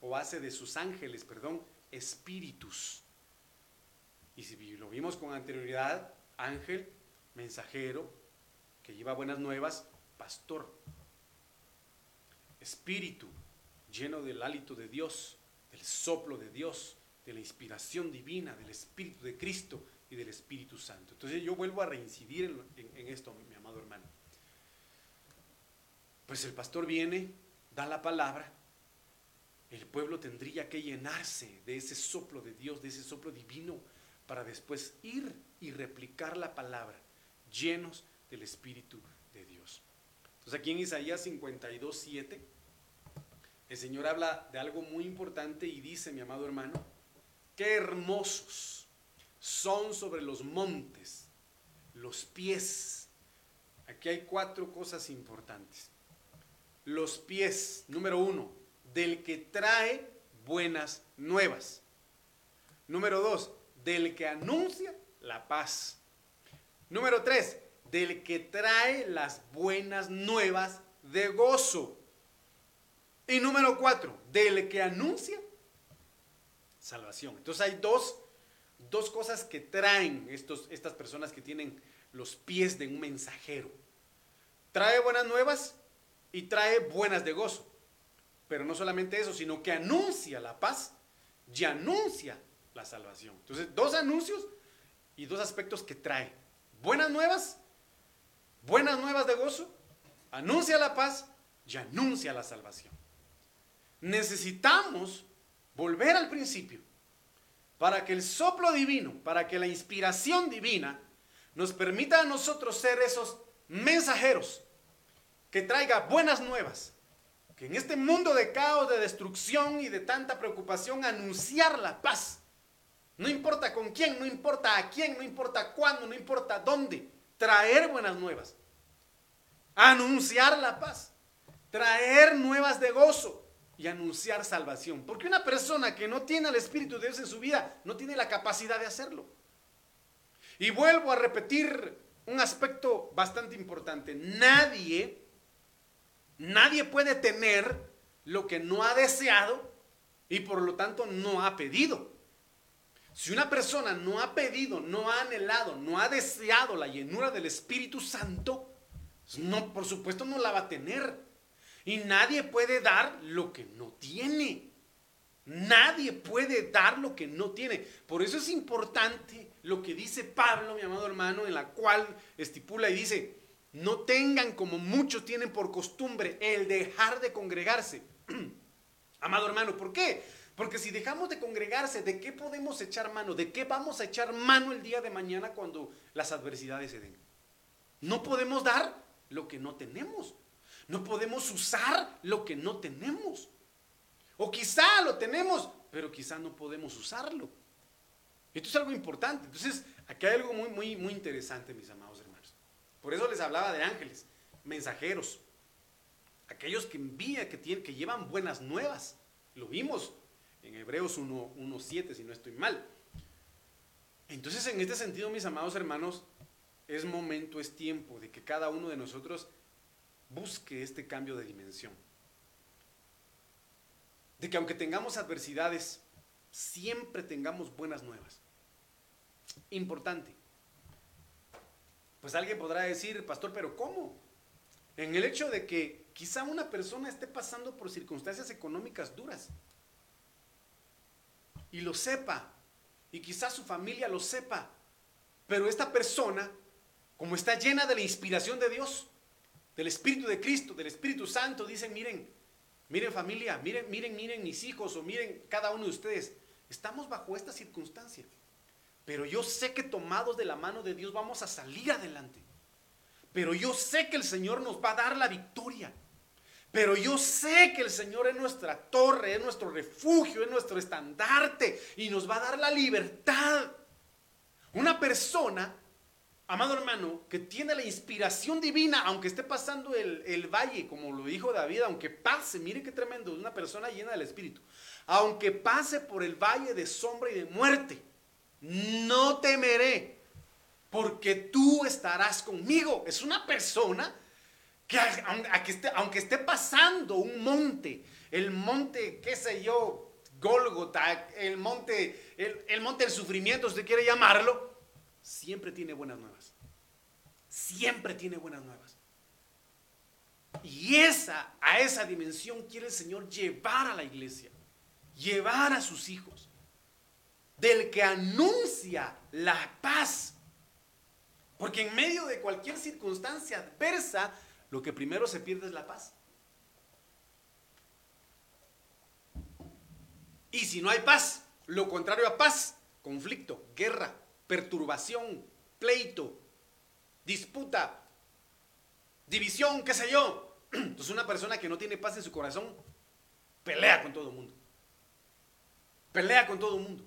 o hace de sus ángeles, perdón, espíritus. Y si lo vimos con anterioridad, ángel, mensajero, que lleva buenas nuevas, pastor. Espíritu, lleno del hálito de Dios, del soplo de Dios, de la inspiración divina, del Espíritu de Cristo y del Espíritu Santo. Entonces yo vuelvo a reincidir en esto, mi amado hermano. Pues el pastor viene, da la palabra. El pueblo tendría que llenarse de ese soplo de Dios, de ese soplo divino, para después ir y replicar la palabra, llenos del Espíritu de Dios. Entonces aquí en Isaías 52:7, el Señor habla de algo muy importante y dice, mi amado hermano, qué hermosos son sobre los montes los pies. Aquí hay 4 cosas importantes. Los pies, número 1, del que trae buenas nuevas. Número 2, del que anuncia la paz. Número 3, del que trae las buenas nuevas de gozo. Y número 4, del que anuncia salvación. Entonces hay dos cosas que traen estas personas que tienen los pies de un mensajero. Trae buenas nuevas y trae buenas de gozo. Pero no solamente eso, sino que anuncia la paz y anuncia la salvación. Entonces, 2 anuncios y 2 aspectos que trae. Buenas nuevas de gozo, anuncia la paz y anuncia la salvación. Necesitamos volver al principio para que el soplo divino, para que la inspiración divina nos permita a nosotros ser esos mensajeros que traiga buenas nuevas. Que en este mundo de caos, de destrucción y de tanta preocupación, anunciar la paz. No importa con quién, no importa a quién, no importa cuándo, no importa dónde. Traer buenas nuevas. Anunciar la paz. Traer nuevas de gozo y anunciar salvación. Porque una persona que no tiene al Espíritu de Dios en su vida, no tiene la capacidad de hacerlo. Y vuelvo a repetir un aspecto bastante importante. Nadie puede tener lo que no ha deseado y por lo tanto no ha pedido. Si una persona no ha pedido, no ha anhelado, no ha deseado la llenura del Espíritu Santo, no, por supuesto no la va a tener. Y nadie puede dar lo que no tiene. Nadie puede dar lo que no tiene. Por eso es importante lo que dice Pablo, mi amado hermano, en la cual estipula y dice: no tengan como muchos tienen por costumbre el dejar de congregarse. Amado hermano, ¿por qué? Porque si dejamos de congregarse, ¿de qué podemos echar mano? ¿De qué vamos a echar mano el día de mañana cuando las adversidades se den? No podemos dar lo que no tenemos. No podemos usar lo que no tenemos. O quizá lo tenemos, pero quizá no podemos usarlo. Esto es algo importante. Entonces, aquí hay algo muy, muy, muy interesante, mis amados hermanos. Por eso les hablaba de ángeles, mensajeros, aquellos que envían, que llevan buenas nuevas. Lo vimos en Hebreos 1:7, si no estoy mal. Entonces, en este sentido, mis amados hermanos, es momento, es tiempo de que cada uno de nosotros busque este cambio de dimensión. De que aunque tengamos adversidades, siempre tengamos buenas nuevas. Importante. Pues alguien podrá decir: pastor, ¿pero cómo? En el hecho de que quizá una persona esté pasando por circunstancias económicas duras y lo sepa, y quizá su familia lo sepa, pero esta persona como está llena de la inspiración de Dios, del Espíritu de Cristo, del Espíritu Santo, dicen, miren familia, miren mis hijos, o miren cada uno de ustedes, estamos bajo esta circunstancia, pero yo sé que tomados de la mano de Dios vamos a salir adelante, pero yo sé que el Señor nos va a dar la victoria, pero yo sé que el Señor es nuestra torre, es nuestro refugio, es nuestro estandarte y nos va a dar la libertad. Una persona, amado hermano, que tiene la inspiración divina, aunque esté pasando el valle, como lo dijo David, aunque pase, mire qué tremendo, una persona llena del Espíritu, aunque pase por el valle de sombra y de muerte, no temeré, porque tú estarás conmigo. Es una persona que aunque esté pasando un monte, el monte, qué sé yo, Gólgota, el monte del sufrimiento, si usted quiere llamarlo, siempre tiene buenas nuevas. Siempre tiene buenas nuevas. Y a esa dimensión quiere el Señor llevar a la iglesia, llevar a sus hijos. Del que anuncia la paz. Porque en medio de cualquier circunstancia adversa, lo que primero se pierde es la paz. Y si no hay paz, lo contrario a paz, conflicto, guerra, perturbación, pleito, disputa, división, qué sé yo. Entonces una persona que no tiene paz en su corazón, pelea con todo el mundo. Pelea con todo el mundo.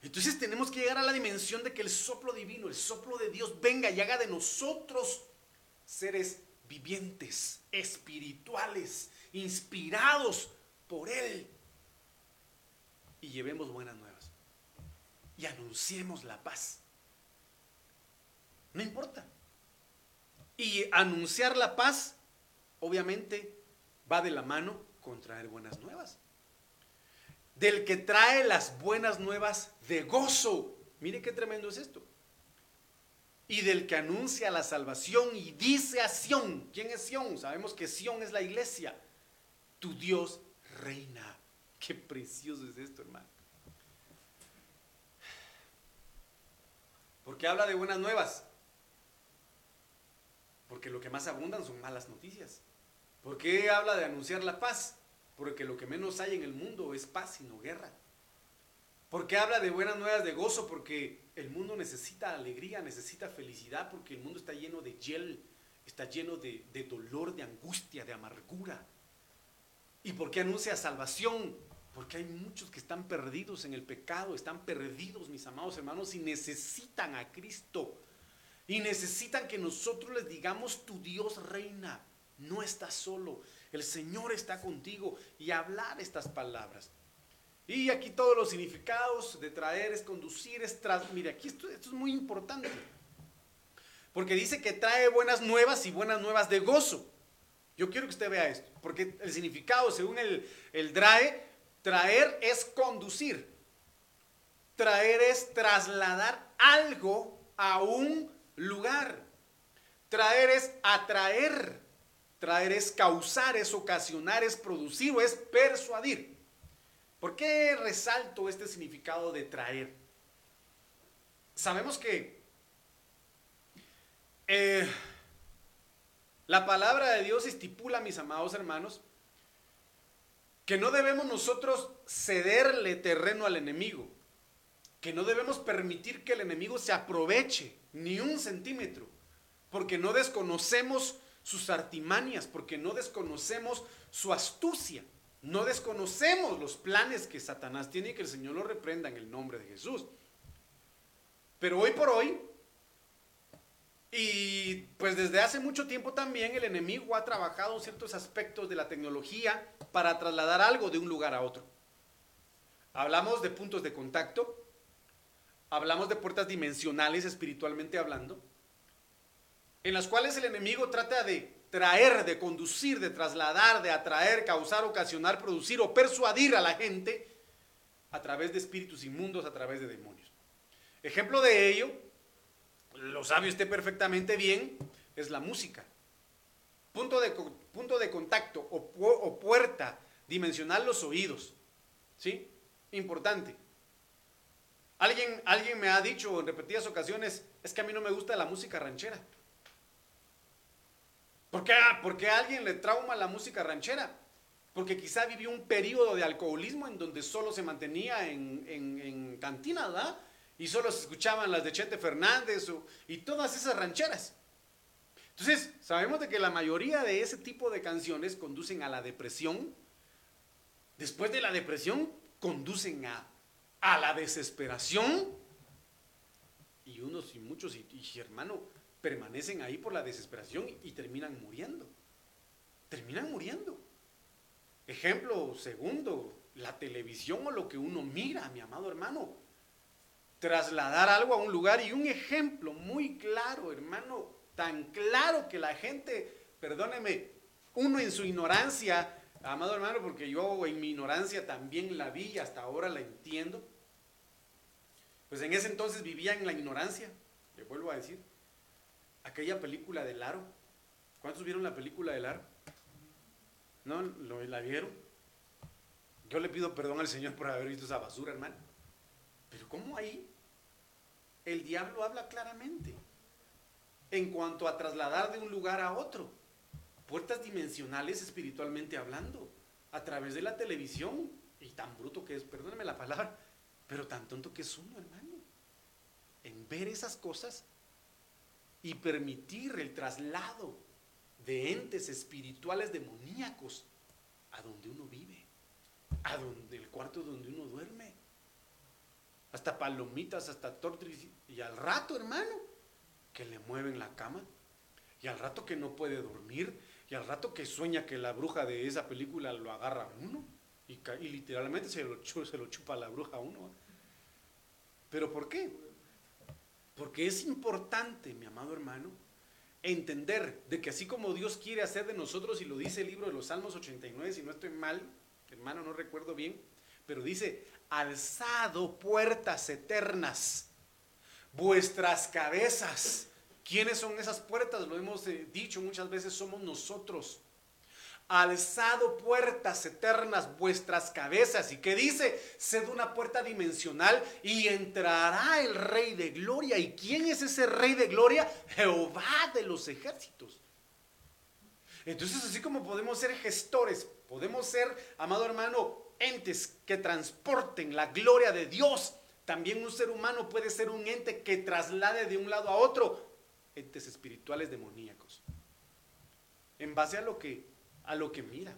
Entonces tenemos que llegar a la dimensión de que el soplo divino, el soplo de Dios venga y haga de nosotros seres vivientes, espirituales, inspirados por Él. Y llevemos buenas nuevas. Y anunciemos la paz. No importa. Y anunciar la paz, obviamente, va de la mano con traer buenas nuevas. Del que trae las buenas nuevas de gozo. Mire qué tremendo es esto. Y del que anuncia la salvación y dice a Sión. ¿Quién es Sión? Sabemos que Sión es la iglesia. Tu Dios reina. Qué precioso es esto, hermano. Porque habla de buenas nuevas, porque lo que más abundan son malas noticias. ¿Por qué habla de anunciar la paz? Porque lo que menos hay en el mundo es paz y no guerra. ¿Por qué habla de buenas nuevas de gozo? Porque el mundo necesita alegría, necesita felicidad, porque el mundo está lleno de hiel, está lleno de dolor, de angustia, de amargura. ¿Y por qué anuncia salvación? Porque hay muchos que están perdidos en el pecado, están perdidos, mis amados hermanos, y necesitan a Cristo. Y necesitan que nosotros les digamos, tu Dios reina, no estás solo, el Señor está contigo, y hablar estas palabras. Y aquí todos los significados de traer es conducir, es tras... Mire, aquí esto es muy importante, porque dice que trae buenas nuevas y buenas nuevas de gozo. Yo quiero que usted vea esto, porque el significado, según el DRAE, traer es conducir. Traer es trasladar algo a un lugar. Traer es atraer. Traer es causar, es ocasionar, es producir o es persuadir. ¿Por qué resalto este significado de traer? Sabemos que la palabra de Dios estipula, mis amados hermanos, que no debemos nosotros cederle terreno al enemigo, que no debemos permitir que el enemigo se aproveche ni un centímetro, porque no desconocemos sus artimañas, porque no desconocemos su astucia, no desconocemos los planes que Satanás tiene y que el Señor lo reprenda en el nombre de Jesús. Pero hoy por hoy, y pues desde hace mucho tiempo también, el enemigo ha trabajado ciertos aspectos de la tecnología para trasladar algo de un lugar a otro. Hablamos de puntos de contacto, hablamos de puertas dimensionales espiritualmente hablando, en las cuales el enemigo trata de traer, de conducir, de trasladar, de atraer, causar, ocasionar, producir o persuadir a la gente a través de espíritus inmundos, a través de demonios. Ejemplo de ello, lo sabe usted perfectamente bien, es la música. Punto de contacto o puerta dimensional, los oídos. ¿Sí? Importante. Alguien me ha dicho en repetidas ocasiones, es que a mí no me gusta la música ranchera. ¿Por qué? Porque a alguien le trauma la música ranchera. Porque quizá vivió un periodo de alcoholismo en donde solo se mantenía en cantinas, ¿verdad? Y solo se escuchaban las de Chente Fernández y todas esas rancheras. Entonces, sabemos de que la mayoría de ese tipo de canciones conducen a la depresión. Después de la depresión, conducen a la desesperación. Y unos y muchos, y hermano, permanecen ahí por la desesperación y terminan muriendo. Terminan muriendo. Ejemplo segundo, la televisión o lo que uno mira, mi amado hermano. Trasladar algo a un lugar, y un ejemplo muy claro, hermano, tan claro que la gente, perdóneme, uno en su ignorancia, amado hermano, porque yo en mi ignorancia también la vi y hasta ahora la entiendo, pues en ese entonces vivía en la ignorancia, le vuelvo a decir, aquella película del Aro. ¿Cuántos vieron la película del Aro? ¿No? ¿La vieron? Yo le pido perdón al Señor por haber visto esa basura, hermano, pero ¿cómo ahí? El diablo habla claramente en cuanto a trasladar de un lugar a otro, puertas dimensionales espiritualmente hablando, a través de la televisión, y tan bruto que es, perdónenme la palabra, pero tan tonto que es uno, hermano, en ver esas cosas y permitir el traslado de entes espirituales demoníacos a donde uno vive, a donde el cuarto donde uno duerme, hasta palomitas, hasta tortillas, y al rato, hermano, que le mueven la cama, y al rato que no puede dormir, y al rato que sueña que la bruja de esa película lo agarra a uno, y literalmente se lo chupa a la bruja a uno. ¿Pero por qué? Porque es importante, mi amado hermano, entender de que así como Dios quiere hacer de nosotros, y lo dice el libro de los Salmos 89, si no estoy mal, hermano, no recuerdo bien, pero dice, alzado puertas eternas, vuestras cabezas. ¿Quiénes son esas puertas? Lo hemos dicho muchas veces, somos nosotros. Alzado puertas eternas, vuestras cabezas. ¿Y qué dice? Sed una puerta dimensional y entrará el Rey de Gloria. ¿Y quién es ese Rey de Gloria? Jehová de los ejércitos. Entonces, así como podemos ser gestores, podemos ser, amado hermano, entes que transporten la gloria de Dios, también un ser humano puede ser un ente que traslade de un lado a otro entes espirituales demoníacos, en base a lo que mira.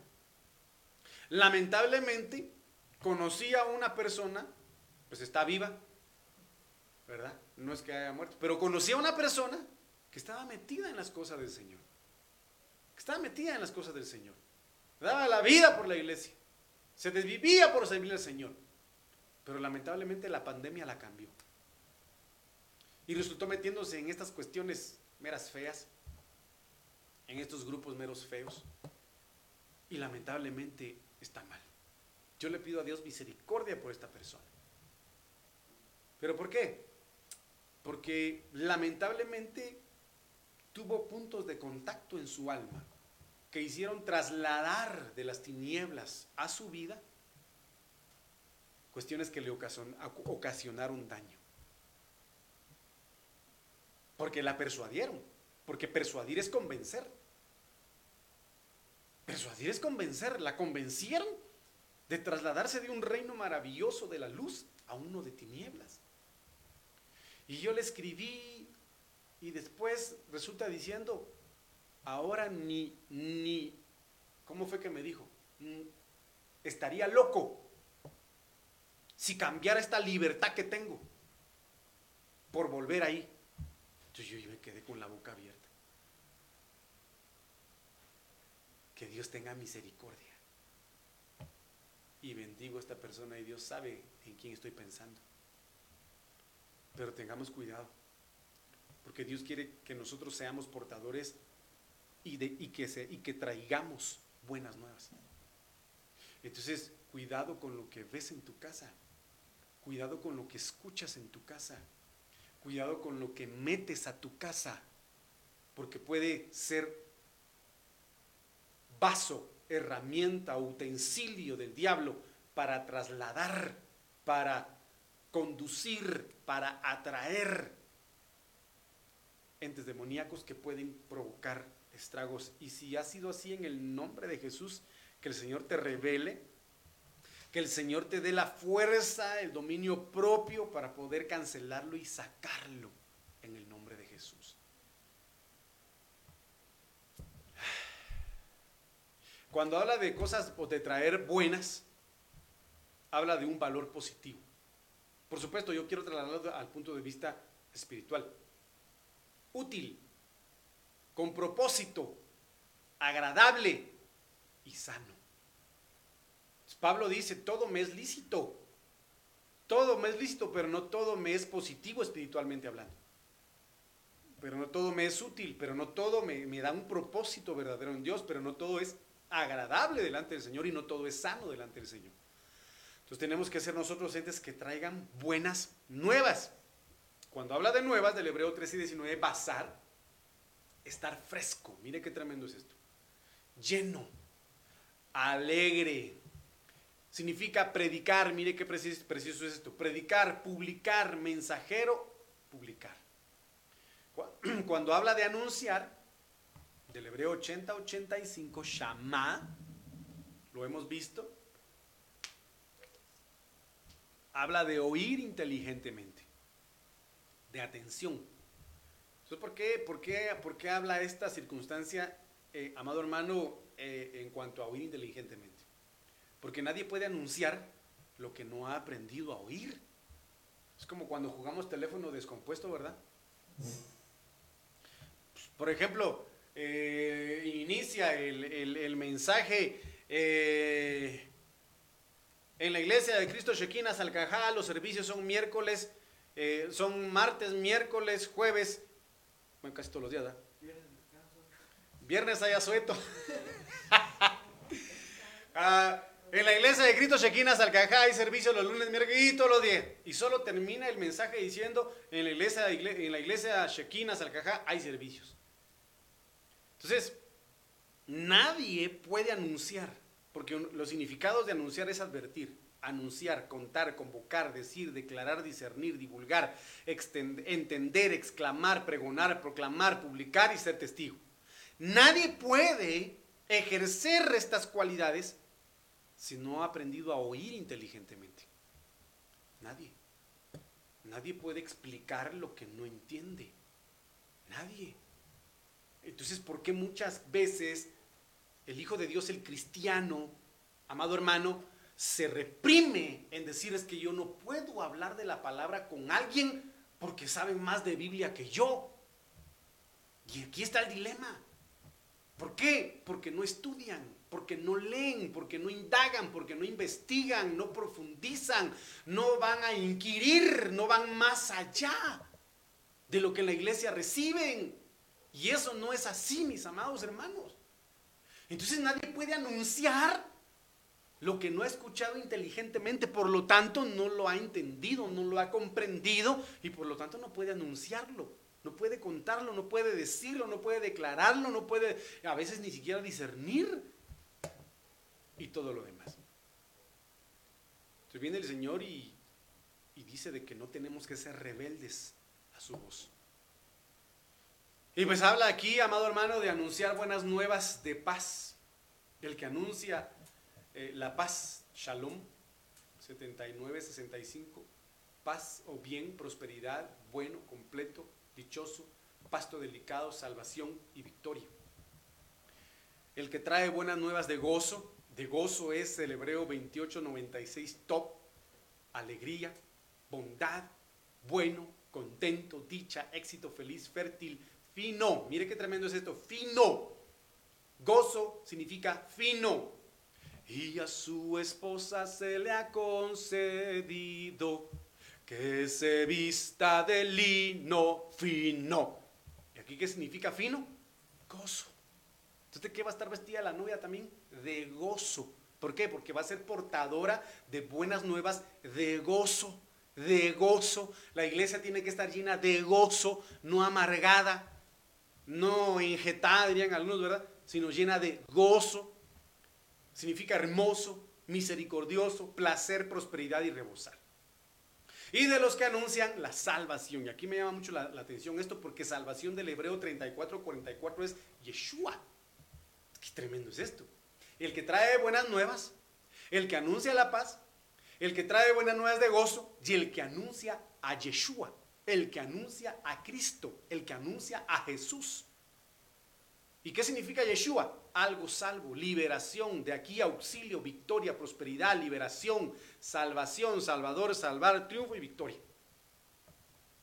Lamentablemente, conocí a una persona, pues está viva, ¿verdad? No es que haya muerto, pero conocí a una persona que estaba metida en las cosas del Señor, que estaba metida en las cosas del Señor, daba la vida por la iglesia, se desvivía por servir al Señor. Pero lamentablemente la pandemia la cambió. Y resultó metiéndose en estas cuestiones meras feas, en estos grupos meros feos. Y lamentablemente está mal. Yo le pido a Dios misericordia por esta persona. ¿Pero por qué? Porque lamentablemente tuvo puntos de contacto en su alma que hicieron trasladar de las tinieblas a su vida cuestiones que le ocasionaron daño. Porque la persuadieron. Porque persuadir es convencer. Persuadir es convencer. La convencieron de trasladarse de un reino maravilloso de la luz a uno de tinieblas. Y yo le escribí y después resulta diciendo, ahora ¿cómo fue que me dijo? Estaría loco si cambiara esta libertad que tengo por volver ahí. Entonces yo me quedé con la boca abierta. Que Dios tenga misericordia. Y bendigo a esta persona y Dios sabe en quién estoy pensando. Pero tengamos cuidado, porque Dios quiere que nosotros seamos portadores y que traigamos buenas nuevas. Entonces, cuidado con lo que ves en tu casa. Cuidado con lo que escuchas en tu casa, cuidado con lo que metes a tu casa, porque puede ser vaso, herramienta, utensilio del diablo para trasladar, para conducir, para atraer entes demoníacos que pueden provocar estragos. Y si ha sido así, en el nombre de Jesús, que el Señor te revele, que el Señor te dé la fuerza, el dominio propio para poder cancelarlo y sacarlo en el nombre de Jesús. Cuando habla de cosas o de traer buenas, habla de un valor positivo. Por supuesto, yo quiero trasladarlo al punto de vista espiritual. Útil, con propósito, agradable y sano. Pablo dice, todo me es lícito. Todo me es lícito, pero no todo me es positivo espiritualmente hablando. Pero no todo me es útil, pero no todo me da un propósito verdadero en Dios, pero no todo es agradable delante del Señor y no todo es sano delante del Señor. Entonces tenemos que ser nosotros entes que traigan buenas nuevas. Cuando habla de nuevas, del Hebreo 13:19, basar, estar fresco. Mire qué tremendo es esto. Lleno, alegre. Significa predicar, mire qué preciso es esto. Predicar, publicar, mensajero, publicar. Cuando habla de anunciar, del Hebreo 80:85, shamá, lo hemos visto, habla de oír inteligentemente, de atención. Entonces, ¿por qué habla esta circunstancia, amado hermano, en cuanto a oír inteligentemente? Porque nadie puede anunciar lo que no ha aprendido a oír. Es como cuando jugamos teléfono descompuesto, ¿verdad? Pues, por ejemplo, inicia el mensaje en la Iglesia de Cristo Shekina Salcajá. Los servicios son martes, miércoles, jueves, bueno, casi todos los días, ¿verdad? Viernes hay asueto. En la Iglesia de Cristo Shekina Salcajá hay servicio los lunes, miércoles y todos los días. Y solo termina el mensaje diciendo, en la iglesia Shekina Salcajá hay servicios. Entonces, nadie puede anunciar, porque los significados de anunciar es advertir, anunciar, contar, convocar, decir, declarar, discernir, divulgar, entender, exclamar, pregonar, proclamar, publicar y ser testigo. Nadie puede ejercer estas cualidades si no ha aprendido a oír inteligentemente. Nadie puede explicar lo que no entiende. Nadie. Entonces, ¿por qué muchas veces el Hijo de Dios, el cristiano, amado hermano, se reprime en decir, es que yo no puedo hablar de la palabra con alguien porque saben más de Biblia que yo? Y aquí está el dilema. ¿Por qué? Porque no estudian, porque no leen, porque no indagan, porque no investigan, no profundizan, no van a inquirir, no van más allá de lo que en la iglesia reciben. Y eso no es así, mis amados hermanos. Entonces nadie puede anunciar lo que no ha escuchado inteligentemente, por lo tanto no lo ha entendido, no lo ha comprendido y por lo tanto no puede anunciarlo, no puede contarlo, no puede decirlo, no puede declararlo, no puede a veces ni siquiera discernir y todo lo demás. Entonces viene el Señor y dice de que no tenemos que ser rebeldes a su voz. Y pues habla aquí, amado hermano, de anunciar buenas nuevas de paz. El que anuncia la paz, Shalom, 79:65, paz o bien, prosperidad, bueno, completo, dichoso, pasto delicado, salvación y victoria. El que trae buenas nuevas de gozo es el Hebreo 28:96, top, alegría, bondad, bueno, contento, dicha, éxito, feliz, fértil, fino. Mire qué tremendo es esto, fino. Gozo significa fino. Y a su esposa se le ha concedido que se vista de lino fino. ¿Y aquí qué significa fino? Gozo. Entonces, ¿qué va a estar vestida la novia también? De gozo. ¿Por qué? Porque va a ser portadora de buenas nuevas de gozo. De gozo. La iglesia tiene que estar llena de gozo, no amargada, no injetada, dirían algunos, ¿verdad? Sino llena de gozo. Significa hermoso, misericordioso, placer, prosperidad y rebosar. y de los que anuncian la salvación. Y aquí me llama mucho la atención esto, porque salvación del hebreo 34:44 es Yeshua. Qué tremendo es esto. El que trae buenas nuevas, el que anuncia la paz, el que trae buenas nuevas de gozo, y el que anuncia a Yeshua, el que anuncia a Cristo, el que anuncia a Jesús. ¿Y qué significa Yeshua? Algo salvo, liberación, de aquí auxilio, victoria, prosperidad, liberación, salvación, salvador, salvar, triunfo y victoria.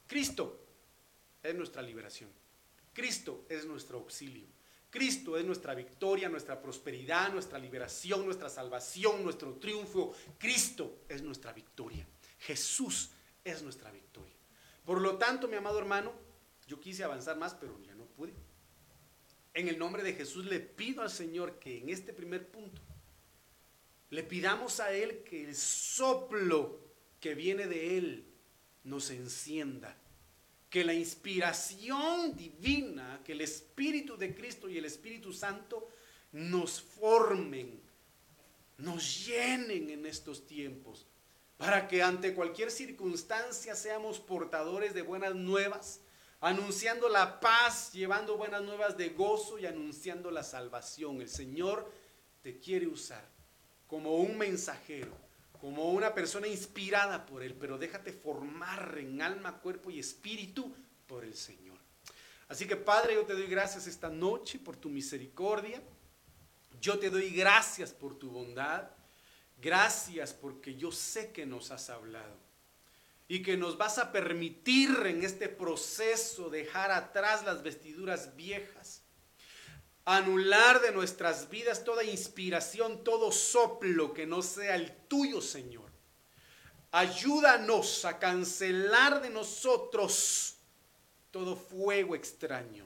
Cristo es nuestra liberación, Cristo es nuestro auxilio, Cristo es nuestra victoria, nuestra prosperidad, nuestra liberación, nuestra salvación, nuestro triunfo. Cristo es nuestra victoria. Jesús es nuestra victoria. Por lo tanto, mi amado hermano, yo quise avanzar más, pero ya no pude. En el nombre de Jesús le pido al Señor que en este primer punto le pidamos a Él que el soplo que viene de Él nos encienda. Que la inspiración divina, que el Espíritu de Cristo y el Espíritu Santo nos formen, nos llenen en estos tiempos, para que ante cualquier circunstancia seamos portadores de buenas nuevas, anunciando la paz, llevando buenas nuevas de gozo y anunciando la salvación. El Señor te quiere usar como un mensajero, como una persona inspirada por Él, pero déjate formar en alma, cuerpo y espíritu por el Señor. Así que Padre, yo te doy gracias esta noche por tu misericordia, yo te doy gracias por tu bondad, gracias porque yo sé que nos has hablado y que nos vas a permitir en este proceso dejar atrás las vestiduras viejas, anular de nuestras vidas toda inspiración, todo soplo que no sea el tuyo, Señor. Ayúdanos a cancelar de nosotros todo fuego extraño,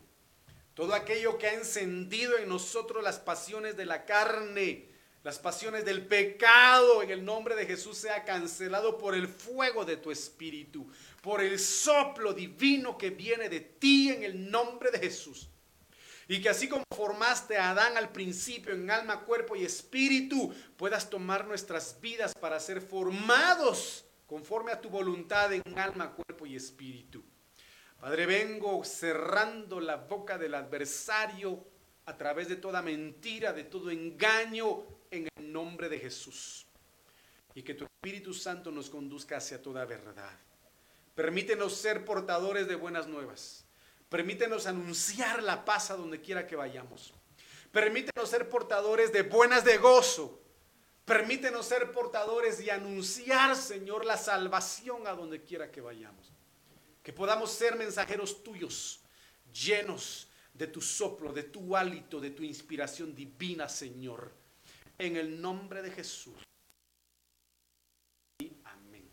todo aquello que ha encendido en nosotros las pasiones de la carne, las pasiones del pecado. En el nombre de Jesús sea cancelado por el fuego de tu Espíritu, por el soplo divino que viene de ti, en el nombre de Jesús. Y que así como formaste a Adán al principio en alma, cuerpo y espíritu, puedas tomar nuestras vidas para ser formados conforme a tu voluntad en alma, cuerpo y espíritu. Padre, vengo cerrando la boca del adversario a través de toda mentira, de todo engaño, en el nombre de Jesús. Y que tu Espíritu Santo nos conduzca hacia toda verdad. Permítenos ser portadores de buenas nuevas. Permítenos anunciar la paz a donde quiera que vayamos. Permítenos ser portadores de buenas de gozo. Permítenos ser portadores y anunciar, Señor, la salvación a donde quiera que vayamos. Que podamos ser mensajeros tuyos, llenos de tu soplo, de tu hálito, de tu inspiración divina, Señor. En el nombre de Jesús. Amén.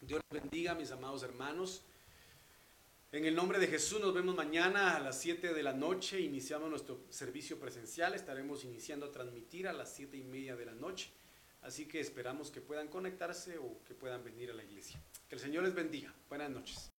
Dios los bendiga, mis amados hermanos. En el nombre de Jesús, nos vemos mañana a las 7 de la noche. Iniciamos nuestro servicio presencial. Estaremos iniciando a transmitir a las 7:30 de la noche. Así que esperamos que puedan conectarse o que puedan venir a la iglesia. Que el Señor les bendiga. Buenas noches.